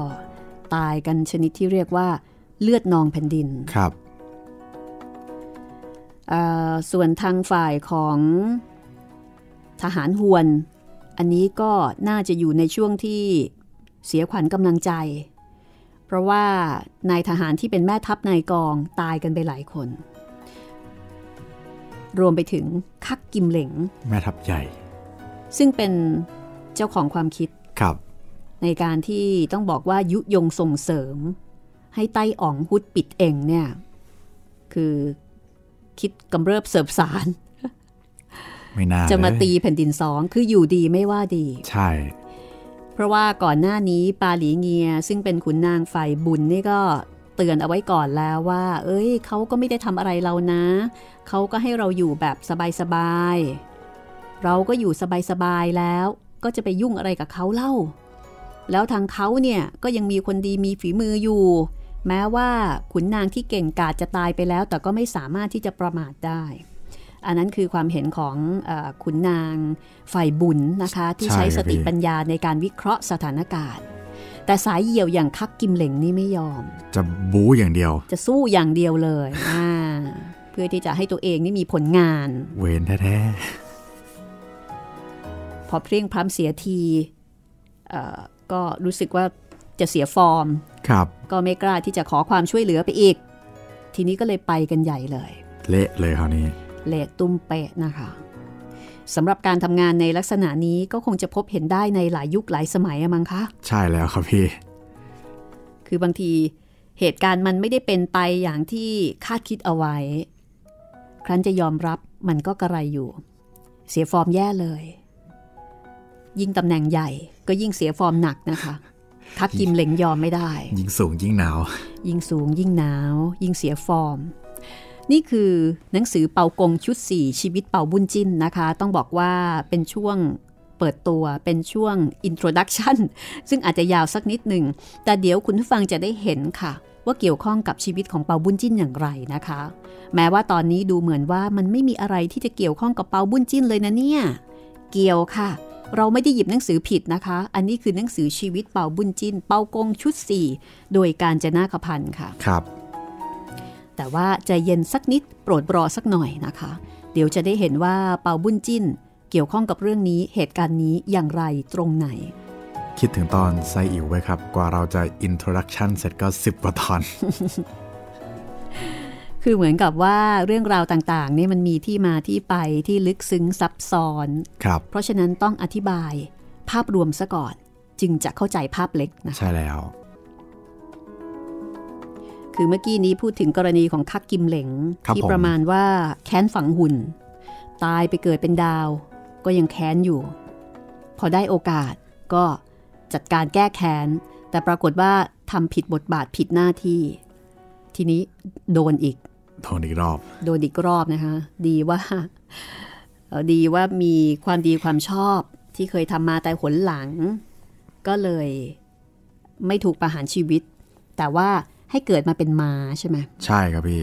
ตายกันชนิดที่เรียกว่าเลือดนองแผ่นดินครับส่วนทางฝ่ายของทหารฮวนอันนี้ก็น่าจะอยู่ในช่วงที่เสียขวัญกำลังใจเพราะว่านายทหารที่เป็นแม่ทัพนายกองตายกันไปหลายคนรวมไปถึงคักกิมเหล่งแม่ทัพใหญ่ซึ่งเป็นเจ้าของความคิดครับในการที่ต้องบอกว่ายุยงส่งเสริมให้ไต้อ๋องฮุดปิดเองเนี่ยคือคิดกำเริบเสบสารไม่น่าจะมาตีแผ่นดินสองคืออยู่ดีไม่ว่าดีใช่เพราะว่าก่อนหน้านี้ปาหลีเงียซึ่งเป็นขุนนางฝ่ายบุญนี่ก็เตือนเอาไว้ก่อนแล้วว่าเอ้ยเขาก็ไม่ได้ทำอะไรเรานะเขาก็ให้เราอยู่แบบสบายๆเราก็อยู่สบายๆแล้วก็จะไปยุ่งอะไรกับเขาเล่าแล้วทางเขาเนี่ยก็ยังมีคนดีมีฝีมืออยู่แม้ว่าขุนนางที่เก่งกาจจะตายไปแล้วแต่ก็ไม่สามารถที่จะประมาทได้อันนั้นคือความเห็นของเอ่อขุนนางฝ่ายบุญนะคะที่ใช้สติปัญญาในการวิเคราะห์สถานการณ์แต่สายเหี่ยวอย่างคักกิมเหล่งนี่ไม่ยอมจะบู๊อย่างเดียวจะสู้อย่างเดียวเลยอ่า เพื่อที่จะให้ตัวเองนี่มีผลงานเวรแท้ๆพอเพลียงพล้ำเสียทีเอ่อก็รู้สึกว่าจะเสียฟอร์มครับก็ไม่กล้าที่จะขอความช่วยเหลือไปอีกทีนี้ก็เลยไปกันใหญ่เลยเละเลยคราวนี้เละตุ้มเปะนะคะสำหรับการทำงานในลักษณะนี้ก็คงจะพบเห็นได้ในหลายยุคหลายสมัยอะมั้งคะใช่แล้วครับพี่คือบางทีเหตุการณ์มันไม่ได้เป็นไปอย่างที่คาดคิดเอาไว้ครั้นจะยอมรับมันก็กระไรอยู่เสียฟอร์มแย่เลยยิ่งตำแหน่งใหญ่ก็ยิ่งเสียฟอร์มหนักนะคะคักกิมเหล่งยอมไม่ได้ยิ่งสูงยิ่งหนาวยิ่งสูงยิ่งหนาวยิ่งเสียฟอร์มนี่คือหนังสือเปากงชุดสี่ชีวิตเปาบุญจิ้นนะคะต้องบอกว่าเป็นช่วงเปิดตัวเป็นช่วงอินโทรดักชันซึ่งอาจจะยาวสักนิดหนึ่งแต่เดี๋ยวคุณผู้ฟังจะได้เห็นค่ะว่าเกี่ยวข้องกับชีวิตของเปาบุญจิ้นอย่างไรนะคะแม้ว่าตอนนี้ดูเหมือนว่ามันไม่มีอะไรที่จะเกี่ยวข้องกับเปาบุญจิ้นเลยนะเนี่ยเกี่ยวค่ะเราไม่ได้หยิบหนังสือผิดนะคะอันนี้คือหนังสือชีวิตเปาบุญจิ้นเปากงชุดสี่โดยกาญจนาคพันธ์ค่ะครับแต่ว่าใจเย็นสักนิดโปรดรอสักหน่อยนะคะเดี๋ยวจะได้เห็นว่าเปาบุญจิ้นเกี่ยวข้องกับเรื่องนี้เหตุการณ์นี้อย่างไรตรงไหนคิดถึงตอนไซอิ๋วไว้ครับกว่าเราจะอินโทรดักชันเสร็จก็สิบกว่าตอน คือเหมือนกับว่าเรื่องราวต่างๆนี่มันมีที่มาที่ไปที่ลึกซึ้งซับซ้อนครับเพราะฉะนั้นต้องอธิบายภาพรวมซะก่อนจึงจะเข้าใจภาพเล็กนะใช่แล้วคือเมื่อกี้นี้พูดถึงกรณีของคักกิมเหล่งที่ประมาณว่าแค้นฝังหุ่นตายไปเกิดเป็นดาวก็ยังแค้นอยู่พอได้โอกาสก็จัดการแก้แค้น แต่ปรากฏว่าทำผิดบทบาทผิดหน้าที่ทีนี้โดนอีกโดนอีกรอบโดนอีกรอบนะคะดีว่าดีว่ามีความดีความชอบที่เคยทำมาแต่หนหลังก็เลยไม่ถูกประหารชีวิตแต่ว่าให้เกิดมาเป็นม้าใช่ไหมใช่ครับพี่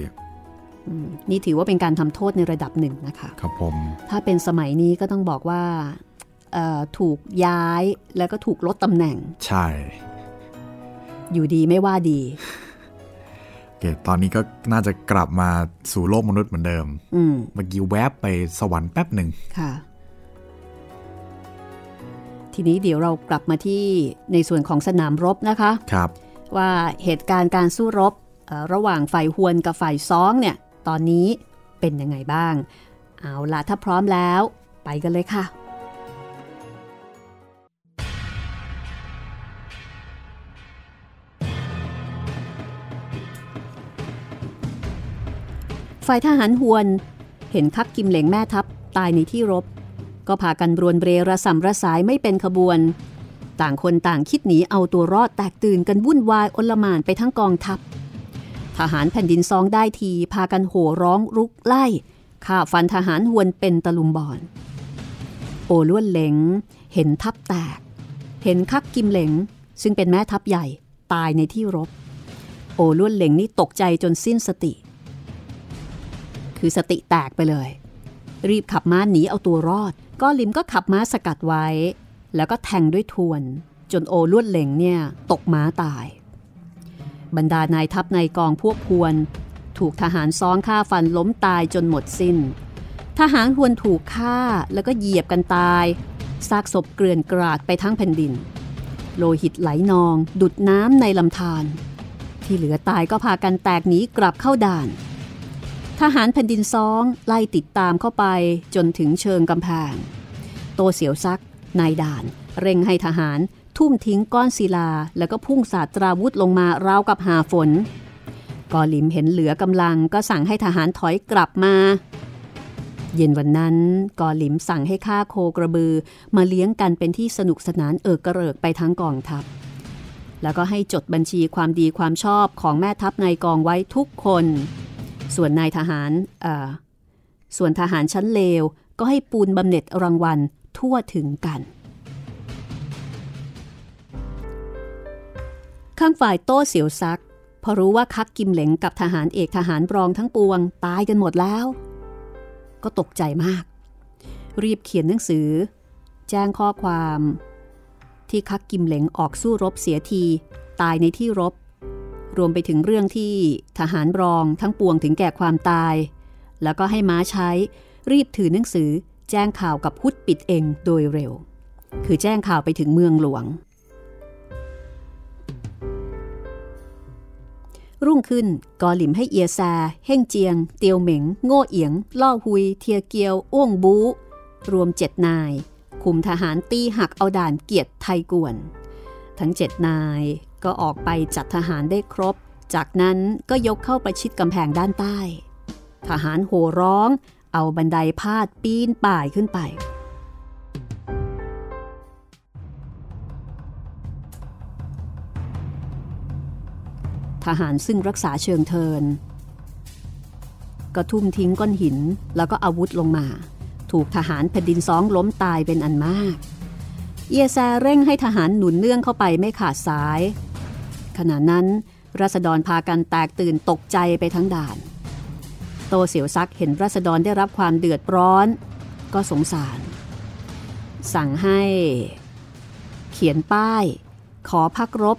นี่ถือว่าเป็นการทำโทษในระดับหนึ่งนะคะครับผมถ้าเป็นสมัยนี้ก็ต้องบอกว่าถูกย้ายแล้วก็ถูกลดตำแหน่งใช่อยู่ดีไม่ว่าดีเกตตอนนี้ก็น่าจะกลับมาสู่โลกมนุษย์เหมือนเดิมเมื่อกี้แวบไปสวรรค์แป๊บหนึ่งค่ะทีนี้เดี๋ยวเรากลับมาที่ในส่วนของสนามรบนะคะครับว่าเหตุการณ์การสู้รบระหว่างฝ่ายฮวนกับฝ่ายซ้องเนี่ยตอนนี้เป็นยังไงบ้างเอาล่ะถ้าพร้อมแล้วไปกันเลยค่ะฝ่ายทหารฮวนเห็นคักกิมเหลงแม่ทัพตายในที่รบก็พากันรวนเบรระส่ำระสายไม่เป็นขบวนต่างคนต่างคิดหนีเอาตัวรอดแตกตื่นกันวุ่นวายอลหม่านไปทั้งกองทัพทหารแผ่นดินซ้องได้ทีพากันโห่ร้องรุกไล่ฆ่าฟันทหารฮวนเป็นตะลุมบอลโอล้วนเหลงเห็นทัพแตกเห็นคักกิมเหลงซึ่งเป็นแม่ทัพใหญ่ตายในที่รบโอล้วนเหลงนี่ตกใจจนสิ้นสติคือสติแตกไปเลยรีบขับม้าหนีเอาตัวรอดก้อลิมก็ขับม้าสกัดไว้แล้วก็แทงด้วยทวนจนโอล้วนเหลงเนี่ยตกม้าตายบรรดานายทัพในกองพวกฮวนถูกทหารซ้องฆ่าฟันล้มตายจนหมดสิ้นทหารฮวนถูกฆ่าแล้วก็เหยียบกันตายซากศพเกลื่อนกราดไปทั้งแผ่นดินโลหิตไหลนองดุดน้ำในลำธารที่เหลือตายก็พากันแตกหนีกลับเข้าด่านทหารแผ่นดินซ้องไล่ติดตามเข้าไปจนถึงเชิงกำแพงโตเสียวซักนายด่านเร่งให้ทหารทุ่มทิ้งก้อนศิลาแล้วก็พุ่งศาสตราวุธลงมาราวกับหาฝนกอลิมเห็นเหลือกำลังก็สั่งให้ทหารถอยกลับมาเย็นวันนั้นกอลิมสั่งให้ฆ่าโคกระบือมาเลี้ยงกันเป็นที่สนุกสนานเอิกกระเริกไปทั้งกองทัพแล้วก็ให้จดบัญชีความดีความชอบของแม่ทัพในกองไว้ทุกคนส่วนนายทหารเอ่อส่วนทหารชั้นเลวก็ให้ปูนบำเหน็จรางวัลทั่วถึงกันข้างฝ่ายโต้เสียวซักพอรู้ว่าคักกิมเหลงกับทหารเอกทหารรองทั้งปวงตายกันหมดแล้วก็ตกใจมากรีบเขียนหนังสือแจ้งข้อความที่คักกิมเหลงออกสู้รบเสียทีตายในที่รบรวมไปถึงเรื่องที่ทหารรองทั้งปวงถึงแก่ความตายแล้วก็ให้ม้าใช้รีบถือหนังสือแจ้งข่าวกับฮุดปิดเองโดยเร็วคือแจ้งข่าวไปถึงเมืองหลวงรุ่งขึ้นกอลิมให้เอียซาเฮ่งเจียงเตียวเหม็งโง่เอียงล่อฮุยเทียเกียวอ้วงบูรวมเจ็ดนายคุมทหารตีหักเอาด่านเกียรติไทยกวนทั้งเจ็ดนายก็ออกไปจัดทหารได้ครบจากนั้นก็ยกเข้าประชิดกำแพงด้านใต้ทหารโห่ร้องเอาบันไดพาดปีนป่ายขึ้นไปทหารซึ่งรักษาเชิงเทินก็ทุ่มทิ้งก้อนหินแล้วก็อาวุธลงมาถูกทหารแผ่นดินซ้องล้มตายเป็นอันมากเอียแซเร่งให้ทหารหนุนเนื่องเข้าไปไม่ขาดสายขณะนั้นราษฎรพากันแตกตื่นตกใจไปทั้งด่านโตเสียวซักเห็นราษฎรได้รับความเดือดร้อนก็สงสารสั่งให้เขียนป้ายขอพักรบ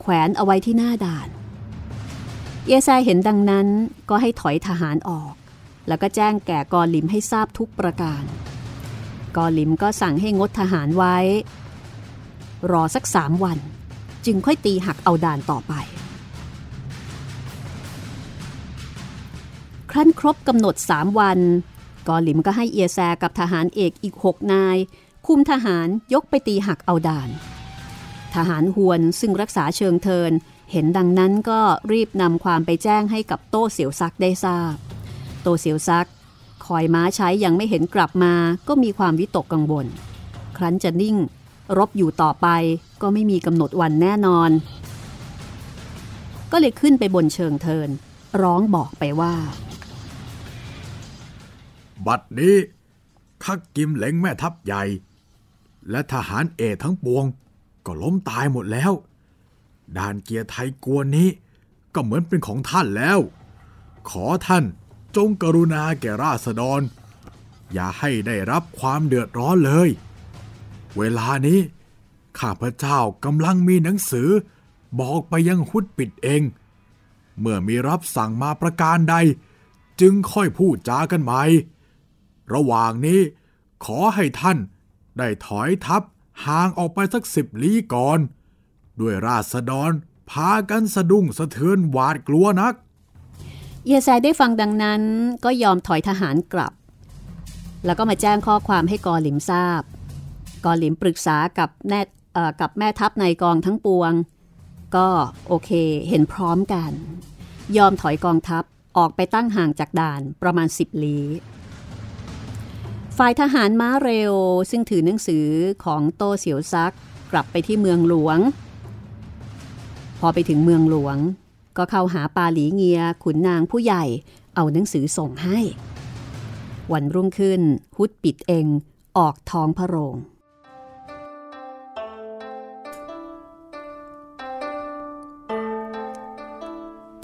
แขวนเอาไว้ที่หน้าด่านเอียแซเห็นดังนั้นก็ให้ถอยทหารออกแล้วก็แจ้งแก่กอลิมให้ทราบทุกประการกอลิมก็สั่งให้งดทหารไว้รอสักสามวันจึงค่อยตีหักเอาด่านต่อไปครั้นครบกำหนดสามวันกอลิมก็ให้เอียแซกับทหารเอกอีกหกนายคุมทหารยกไปตีหักเอาด่านทหารฮวนซึ่งรักษาเชิงเทินเห็นดังนั้นก็รีบนำความไปแจ้งให้กับโต้เสียวซักได้ทราบโต้เสียวซักคอยม้าใช้ยังไม่เห็นกลับมาก็มีความวิตกกังวลครั้นจะนิ่ง รบอยู่ต่อไปก็ไม่มีกำหนดวันแน่นอนก็เลยขึ้นไปบนเชิงเทินร้องบอกไปว่าบัดนี้ข้ากิมเหล็งแม่ทัพใหญ่และทหารเอทั้งปวงก็ล้มตายหมดแล้วด่านเกียรไทยกวนนี้ก็เหมือนเป็นของท่านแล้วขอท่านจงกรุณาแก่ราษฎรอย่าให้ได้รับความเดือดร้อนเลยเวลานี้ข้าพเจ้ากำลังมีหนังสือบอกไปยังฮุดปิดเองเมื่อมีรับสั่งมาประการใดจึงค่อยพูดจากันใหม่ระหว่างนี้ขอให้ท่านได้ถอยทัพห่างออกไปสักสิบลี้ก่อนด้วยราษฎรพากันสะดุ้งสะเทือนหวาดกลัวนักเยไซได้ฟังดังนั้นก็ยอมถอยทหารกลับแล้วก็มาแจ้งข้อความให้กอหลิมทราบกอหลิมปรึกษากับแม่กับแม่ทัพในกองทั้งปวงก็โอเคเห็นพร้อมกันยอมถอยกองทัพออกไปตั้งห่างจากด่านประมาณสิบลี้ฝ่ายทหารม้าเร็วซึ่งถือหนังสือของโตเสียวซักกลับไปที่เมืองหลวงพอไปถึงเมืองหลวงก็เข้าหาปาหลีเงียขุนนางผู้ใหญ่เอาหนังสือส่งให้วันรุ่งขึ้นฮุดปิดเองออกท้องพระโรง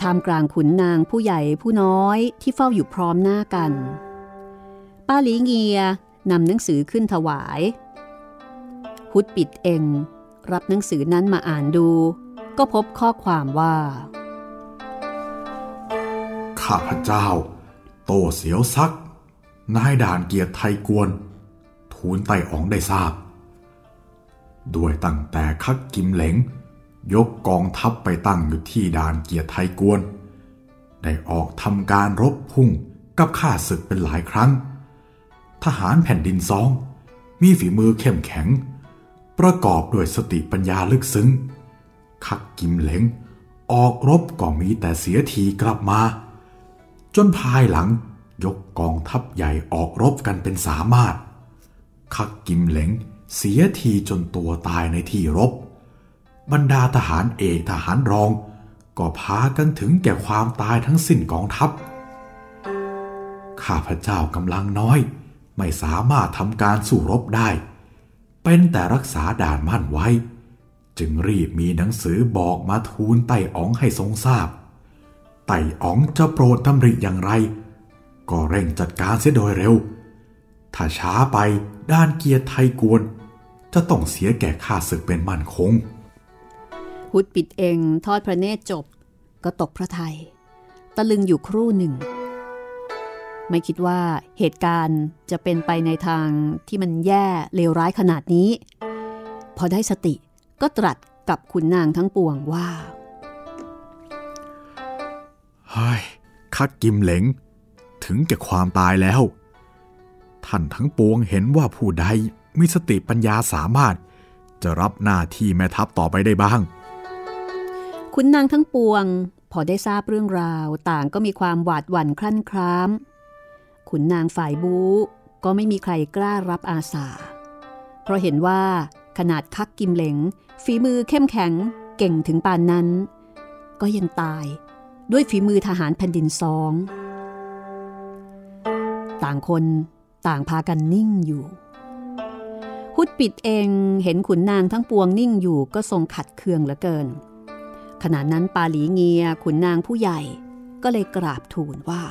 ท่ามกลางขุนนางผู้ใหญ่ผู้น้อยที่เฝ้าอยู่พร้อมหน้ากันปาหลีเงียนำหนังสือขึ้นถวายฮุดปิดเองรับหนังสือนั้นมาอ่านดูก็พบข้อความว่าข้าพเจ้าโตเสียวซักนายด่านเกียรติไทยกวนทูลไต่อ๋องได้ทราบด้วยตั้งแต่คักกิมเหลงยกกองทัพไปตั้งอยู่ที่ด่านเกียรติไทยกวนได้ออกทำการรบพุ่งกับข้าศึกเป็นหลายครั้งทหารแผ่นดินซองมีฝีมือเข้มแข็งประกอบด้วยสติปัญญาลึกซึ้งคักกิมเหลงออกรบก็มีแต่เสียทีกลับมาจนภายหลังยกกองทัพใหญ่ออกรบกันเป็นสามารถคักกิมเหลงเสียทีจนตัวตายในที่รบบรรดาทหารเอกทหารรองก็พากันถึงแก่ความตายทั้งสิ้นกองทัพข้าพเจ้ากำลังน้อยไม่สามารถทำการสู้รบได้เป็นแต่รักษาด่านมั่นไว้จึงรีบมีหนังสือบอกมาทูลไต่อ๋องให้ทรงทราบไต่อ๋องจะโปรดดำริอย่างไรก็เร่งจัดการเสียโดยเร็วถ้าช้าไปด้านเกียรติไทยกวนจะต้องเสียแก่ข้าศึกเป็นมั่นคงฮุดปิดเองทอดพระเนตรจบก็ตกพระทัยตะลึงอยู่ครู่หนึ่งไม่คิดว่าเหตุการณ์จะเป็นไปในทางที่มันแย่เลวร้ายขนาดนี้พอได้สติก็ตรัสกับขุนนางทั้งปวงว่าเฮ้ยคักกิมเหลงถึงแก่ความตายแล้วท่านทั้งปวงเห็นว่าผู้ใดมีสติปัญญาสามารถจะรับหน้าที่แม่ทัพต่อไปได้บ้างขุนนางทั้งปวงพอได้ทราบเรื่องราวต่างก็มีความหวาดหวั่นคลั่นคล้ามขุนนางฝ่ายบู๊ก็ไม่มีใครกล้ารับอาสาเพราะเห็นว่าขนาดคักกิมเหลงฝีมือเข้มแข็งเก่งถึงปานนั้นก็ยังตายด้วยฝีมือทหารแผ่นดินซองต่างคนต่างพากันนิ่งอยู่ฮุดปิดเองเห็นขุนนางทั้งปวงนิ่งอยู่ก็ทรงขัดเคืองเหลือเกินขณะนั้นปาหลีเงียขุนนางผู้ใหญ่ก็เลยกราบทูลว่า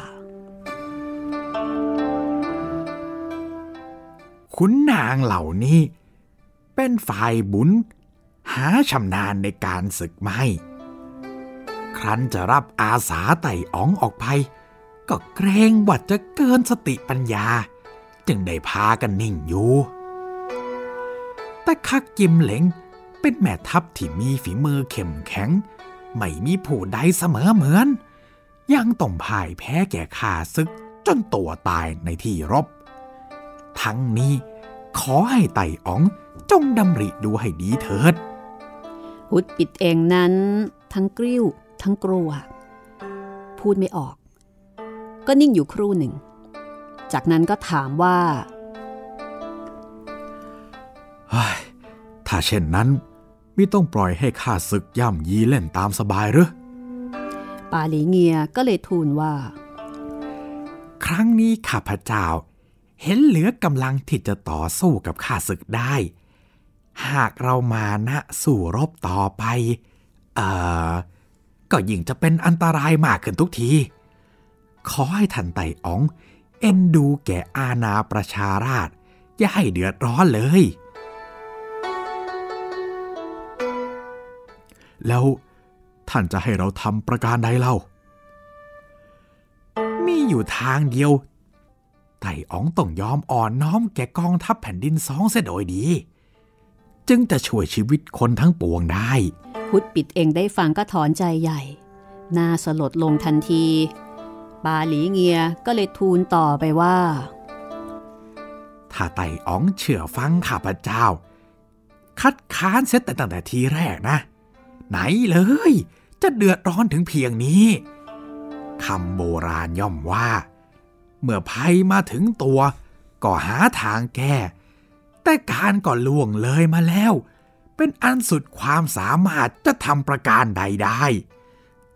ขุนนางเหล่านี้เป็นฝ่ายบุญหาชำนาญในการศึกไม่ครั้นจะรับอาสาไต่อ๋องออกไปก็เกรงว่าจะเกินสติปัญญาจึงได้พากันนิ่งอยู่แต่คักกิมเหลงเป็นแม่ทัพที่มีฝีมือเข้มแข็งไม่มีผู้ใดเสมอเหมือนยังต้องพ่ายแพ้แก่ข้าศึกจนตัวตายในที่รบทั้งนี้ขอให้ไต่อ๋องจงดำริดูให้ดีเถิดฮุดปิดเองนั้นทั้งกริ้วทั้งกลัวพูดไม่ออกก็นิ่งอยู่ครู่หนึ่งจากนั้นก็ถามว่า ถ้าเช่นนั้นมิต้องปล่อยให้ข้าศึกย่ำยีเล่นตามสบายหรือปาหลีเงียก็เลยทูลว่าครั้งนี้ข้าพเจ้าเห็นเหลือกำลังที่จะต่อสู้กับข้าศึกได้หากเรามานะสู่รบต่อไปเอ่อก็ยิ่งจะเป็นอันตรายมากขึ้นทุกทีขอให้ท่านไต่อ๋องเอ็นดูแก่อาณาประชาราษฎร์อย่าให้เดือดร้อนเลยแล้วท่านจะให้เราทำประการใดเล่ามีอยู่ทางเดียวไต่อ๋องต้องยอมอ่อนน้อมแก่กองทัพแผ่นดินสองเสียโดยดีจึงจะช่วยชีวิตคนทั้งปวงได้พุทธปิดเองได้ฟังก็ถอนใจใหญ่น่าสลดลงทันทีปาหลีเงียก็เลยทูลต่อไปว่าถ้าไต่อ๋องเชื่อฟังข้าพเจ้าคัดค้านเสียแต่ตั้งแต่ทีแรกนะไหนเลยจะเดือดร้อนถึงเพียงนี้คำโบราณย่อมว่าเมื่อภัยมาถึงตัวก็หาทางแก้แต่การก่อนล่วงเลยมาแล้วเป็นอันสุดความสามารถจะทำประการใดได้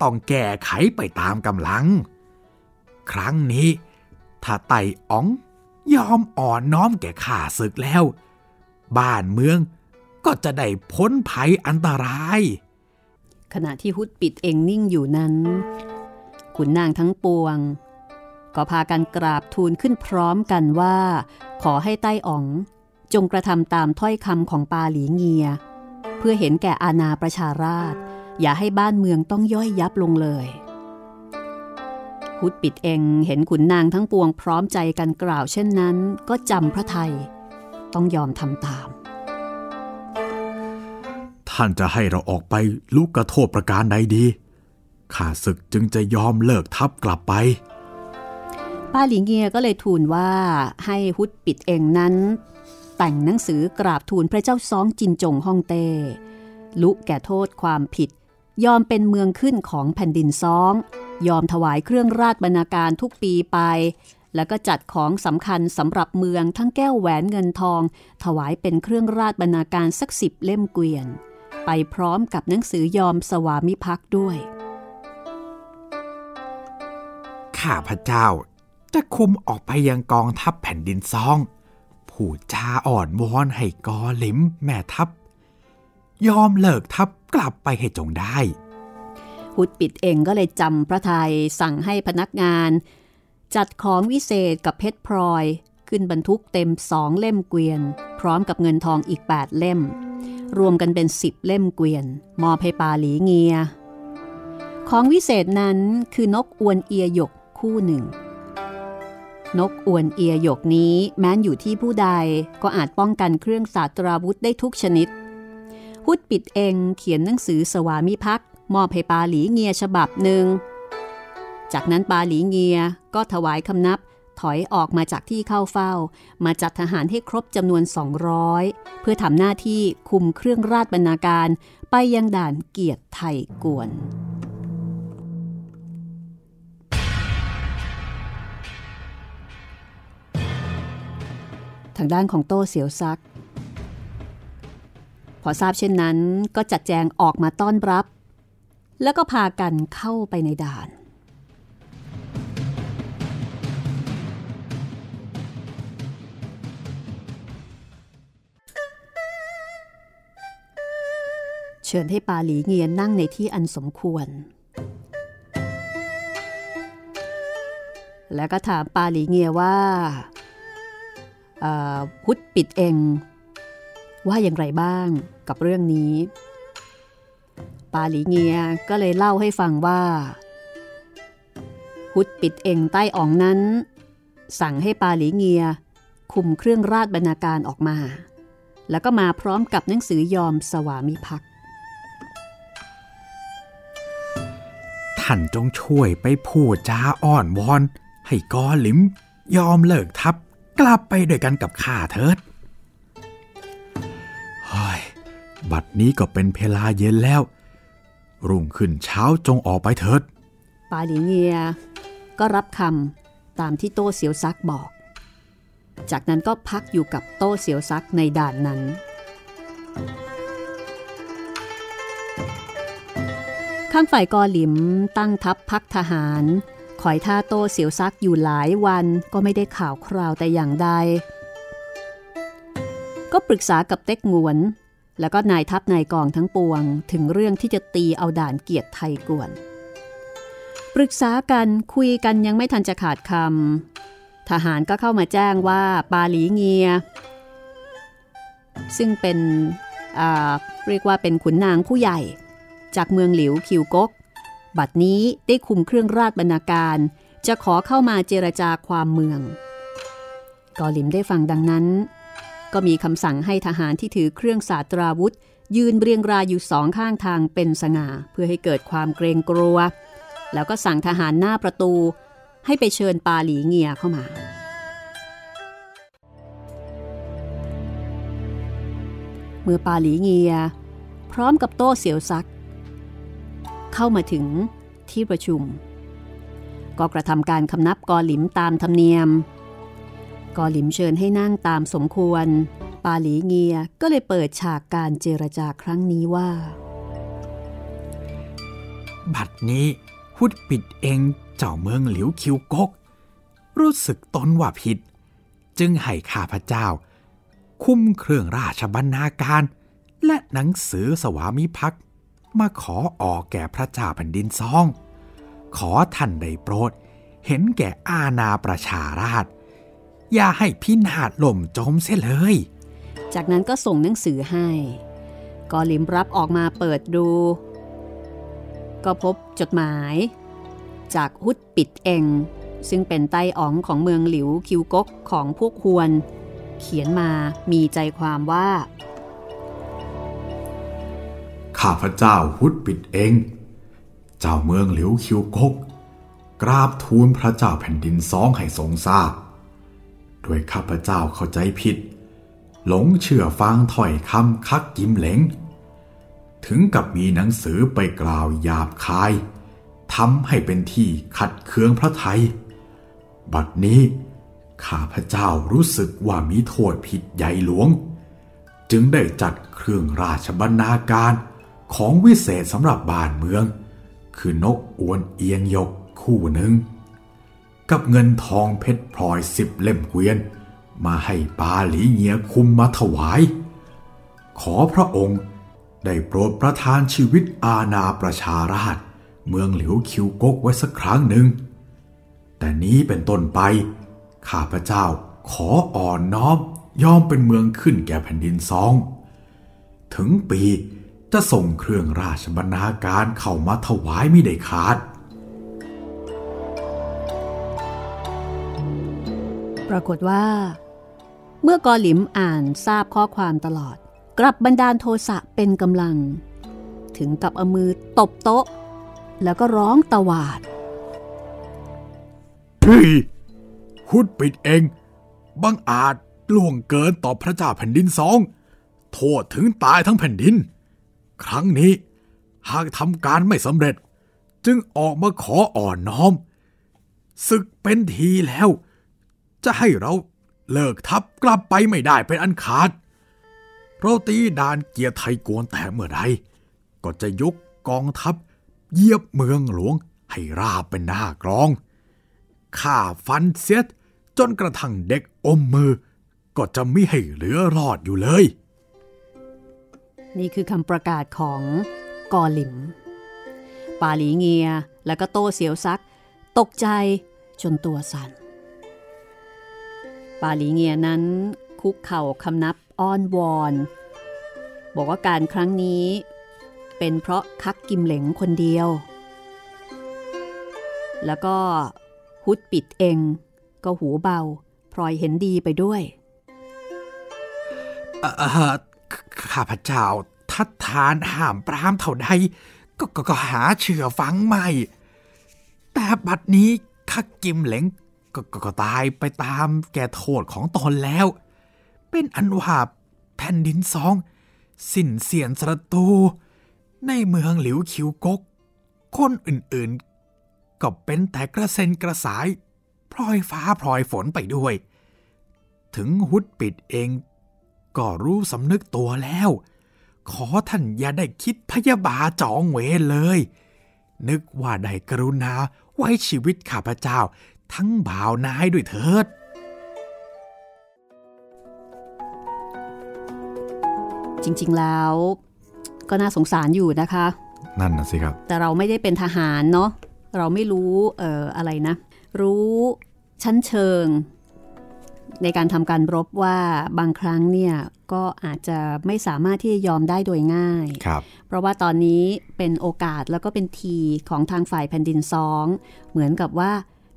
ต้องแก้ไขไปตามกำลังครั้งนี้ถ้าไต่อ๋องยอมอ่อนน้อมแก่ข้าศึกแล้วบ้านเมืองก็จะได้พ้นภัยอันตรายขณะที่ฮุดปิดเองนิ่งอยู่นั้นขุนนางทั้งปวงก็พากันกราบทูลขึ้นพร้อมกันว่าขอให้ไต่อ๋องจงกระทำตามถ้อยคำของปาหลีเงียเพื่อเห็นแก่อาณาประชาราษฎร์อย่าให้บ้านเมืองต้องย่อยยับลงเลยฮุดปิดเองเห็นขุนนางทั้งปวงพร้อมใจกันกล่าวเช่นนั้นก็จำพระทัยต้องยอมทำตามท่านจะให้เราออกไปลุกกระโทษประการใดดีข้าศึกจึงจะยอมเลิกทัพกลับไปป้าหลิงเงียก็เลยทูลว่าให้ฮุดปิดเองนั้นแต่งหนังสือกราบทูลพระเจ้าซ้องจินจงฮ่องเต้ลุแก่โทษความผิดยอมเป็นเมืองขึ้นของแผ่นดินซ้องยอมถวายเครื่องราชบรรณาการทุกปีไปแล้วก็จัดของสำคัญสำหรับเมืองทั้งแก้วแหวนเงินทองถวายเป็นเครื่องราชบรรณาการสักสิบเล่มเกวียนไปพร้อมกับหนังสือยอมสวามิภักดิ์ด้วยข้าพเจ้าจะคุมออกไปยังกองทัพแผ่นดินซองผู้จาอ่อนวอนให้กอหลิมแม่ทัพยอมเลิกทัพกลับไปให้จงได้ฮุดปิดเองก็เลยจำพระทัยสั่งให้พนักงานจัดของวิเศษกับเพชรพลอยขึ้นบรรทุกเต็มสองเล่มเกวียนพร้อมกับเงินทองอีกแปดเล่มรวมกันเป็นสิบเล่มเกวียนมอบให้ปาหลีเงียของวิเศษนั้นคือนกอวนเอียหยกคู่หนึ่งนกอวนเอียหยกนี้แม้นอยู่ที่ผู้ใดก็อาจป้องกันเครื่องศาสตราวุธได้ทุกชนิดฮุดปิดเองเขียนหนังสือสวามิภักดิ์มอบให้ปาหลีเงียฉบับหนึ่งจากนั้นปาหลีเงียก็ถวายคำนับถอยออกมาจากที่เข้าเฝ้ามาจัดทหารให้ครบจำนวนสองร้อยเพื่อทำหน้าที่คุมเครื่องราชบรรณาการไปยังด่านเกียรติไทยกวนทางด้านของโต้เสียวซักพอทราบเช่นนั้นก็จัดแจงออกมาต้อนรับแล้วก็พากันเข้าไปในด่านเชิญให้ปาหลีเงียนนั่งในที่อันสมควรแล้วก็ถามปาหลีเงียว่าฮุดปิดเองว่าอย่างไรบ้างกับเรื่องนี้ปาหลีเงียก็เลยเล่าให้ฟังว่าฮุดปิดเองใต้อ่องนั้นสั่งให้ปาหลีเงียคุมเครื่องราชบรรณาการออกมาแล้วก็มาพร้อมกับหนังสือยอมสวามิภักดิ์ท่านจงช่วยไปพูดจาอ้อนวอนให้กอหลิมยอมเลิกทัพกลับไปด้วยกันกับข้าเถิดเฮ้ยบัดนี้ก็เป็นเวลาเย็นแล้วรุ่งขึ้นเช้าจงออกไปเถิดปาหลีเงียก็รับคำตามที่โต้เสียวซักบอกจากนั้นก็พักอยู่กับโต้เสียวซักในด่านนั้น ข้างฝ่ายกอหลิมตั้งทัพพักทหารคอยท่าโต้เสียวซักอยู่หลายวันก็ไม่ได้ข่าวคราวแต่อย่างใดก็ปรึกษากับเต็กงวนแล้วก็นายทัพนายกองทั้งปวงถึงเรื่องที่จะตีเอาด่านเกียรติไทยกวนปรึกษากันคุยกันยังไม่ทันจะขาดคำทหารก็เข้ามาแจ้งว่าปาหลีเงียซึ่งเป็นเรียกว่าเป็นขุนนางผู้ใหญ่จากเมืองหลิวคิวกกบัดนี้ได้คุมเครื่องราชบรรณาการจะขอเข้ามาเจรจาความเมืองกอหลิมได้ฟังดังนั้นก็มีคำสั่งให้ทหารที่ถือเครื่องศาสตราวุธยืนเรียงรายอยู่สองข้างทางเป็นสง่าเพื่อให้เกิดความเกรงกลัวแล้วก็สั่งทหารหน้าประตูให้ไปเชิญปาหลีเงียเข้ามาเมื่อปาหลีเงียพร้อมกับโต้เสียวซักเข้ามาถึงที่ประชุมก็กระทำการคำนับกอหลิมตามธรรมเนียมกอหลิมเชิญให้นั่งตามสมควรปาหลีเงียก็เลยเปิดฉากการเจรจาครั้งนี้ว่าบัดนี้ฮุดปิดเองเจ้าเมืองหลิวคิวกกรู้สึกตนว่าผิดจึงให้ข้าพเจ้าคุมเครื่องราชบรรณาการและหนังสือสวามิภักดิ์มาขอออกแก่พระเจ้าแผ่นดินซองขอท่านได้โปรดเห็นแก่อาณาประชาราษฎร์อย่าให้พินาศล่มจมเสียเลยจากนั้นก็ส่งหนังสือให้กอหลิมรับออกมาเปิดดูก็พบจดหมายจากฮุดปิดเองซึ่งเป็นไต้อ๋องของเมืองหลิวคิวกกของพวกฮวนเขียนมามีใจความว่าข้าพเจ้าฮุดปิดเองเจ้าเมืองหลิวคิวกกกราบทูลพระเจ้าแผ่นดินซองให้ทรงทราบด้วยข้าพเจ้าเข้าใจผิดหลงเชื่อฟังถ้อยคำคักยิ้มเหลงถึงกับมีหนังสือไปกล่าวหยาบคายทำให้เป็นที่ขัดเคืองพระทัยบัดนี้ข้าพเจ้ารู้สึกว่ามีโทษผิดใหญ่หลวงจึงได้จัดเครื่องราชบรรณาการของวิเศษสำหรับบ้านเมืองคือนกอวนเอียงยกคู่หนึ่งกับเงินทองเพชรพลอยสิบเล่มเกวียนมาให้ปาหลีเงียคุมมาถวายขอพระองค์ได้โปรดประทานชีวิตอาณาประชาราษฎร์เมืองหลิวคิวกกไว้สักครั้งหนึ่งแต่นี้เป็นต้นไปข้าพเจ้าขออ่อนน้อมยอมเป็นเมืองขึ้นแก่แผ่นดินซองถึงปีจะส่งเครื่องราชบรรณาการเข้ามาถวายมิได้ขาดปรากฏว่าเมื่อกอหลิมอ่านทราบข้อความตลอดกลับบันดาลโทสะเป็นกำลังถึงกับเอามือตบโต๊ะแล้วก็ร้องตวาดเฮ้ยฮุดปิดเองบังอาจล่วงเกินต่อพระเจ้าแผ่นดินสองโทษถึงตายทั้งแผ่นดินครั้งนี้หากทำการไม่สำเร็จจึงออกมาขออ่อนน้อมศึกเป็นทีแล้วจะให้เราเลิกทัพกลับไปไม่ได้เป็นอันขาดเราตีด่านเกียรติไทยกวนแต่เมื่อใดก็จะยกกองทัพเหยียบเมืองหลวงให้ราบเป็นหน้ากลองข้าฟันเสียจนกระทั่งเด็กอมมือก็จะไม่ให้เหลือรอดอยู่เลยนี่คือคำประกาศของกอหลิมปาหลีเงียและก็โต้เสียวซักตกใจจนตัวสั่นปาหลีเงียนั้นคุกเข่าคำนับอ้อนวอนบอกว่าการครั้งนี้เป็นเพราะคักกิมเหลงคนเดียวแล้วก็ฮุดปิดเองก็หูเบาพลอยเห็นดีไปด้วยข้าพเจ้าทัดทานห้ามปรามเท่าใดก็ ก็ ก็หาเชื่อฟังไม่แต่บัดนี้คักกิมเหลงก็ ก็ ก็ตายไปตามแก่โทษของตนแล้วเป็นอันว่าแผ่นดินซองสิ้นเสียนศัตรูในเมืองหลิวคิวกกคนอื่นๆก็เป็นแต่กระเซ็นกระสายพลอยฟ้าพลอยฝนไปด้วยถึงฮุดปิดเองก็รู้สำนึกตัวแล้ว ขอท่านอย่าได้คิดพยาบาทจองเวรเลยนึกว่าได้กรุณาไว้ชีวิตข้าพเจ้าทั้งบ่าวนายด้วยเถิดจริงๆแล้วก็น่าสงสารอยู่นะคะนั่นนะสิครับแต่เราไม่ได้เป็นทหารเนาะเราไม่รู้เอ่ออะไรนะรู้ชั้นเชิงในการทำการรบว่าบางครั้งเนี่ยก็อาจจะไม่สามารถที่จะยอมได้โดยง่ายเพราะว่าตอนนี้เป็นโอกาสแล้วก็เป็นทีของทางฝ่ายแผ่นดินสองเหมือนกับว่า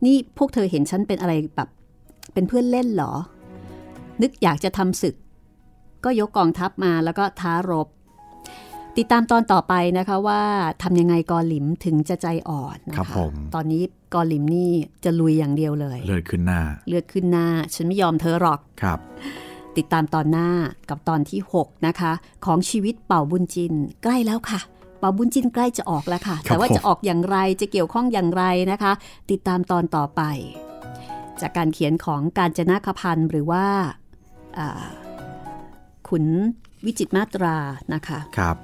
นี่พวกเธอเห็นฉันเป็นอะไรแบบเป็นเพื่อนเล่นเหรอนึกอยากจะทำศึกก็ยกกองทัพมาแล้วก็ท้ารบติดตามตอนต่อไปนะคะว่าทำยังไงกอหลิมถึงจะใจอ่อนนะคะตอนนี้กอหลิมนี่จะลุยอย่างเดียวเลยเลือดขึ้นหน้าเลือดขึ้นหน้าฉันไม่ยอมเธอหรอกครับติดตามตอนหน้ากับตอนที่หกนะคะของชีวิตเป่าบุญจินใกล้แล้วค่ะเป่าบุญจินใกล้จะออกแล้วค่ะแต่ว่าจะออกอย่างไรจะเกี่ยวข้องอย่างไรนะคะติดตามตอนต่อไปจากการเขียนของกาญจนาคพันธ์หรือว่าขุนวิจิตรมาตรานะคะครับ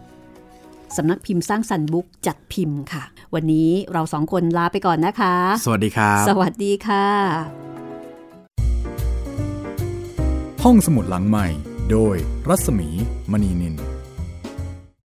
สำนักพิมพ์สร้างสรรค์บุ๊กจัดพิมพ์ค่ะวันนี้เราสองคนลาไปก่อนนะคะสวัสดีครับสวัสดีค่ะห้องสมุดหลังใหม่โดยรัศมีมณีนิน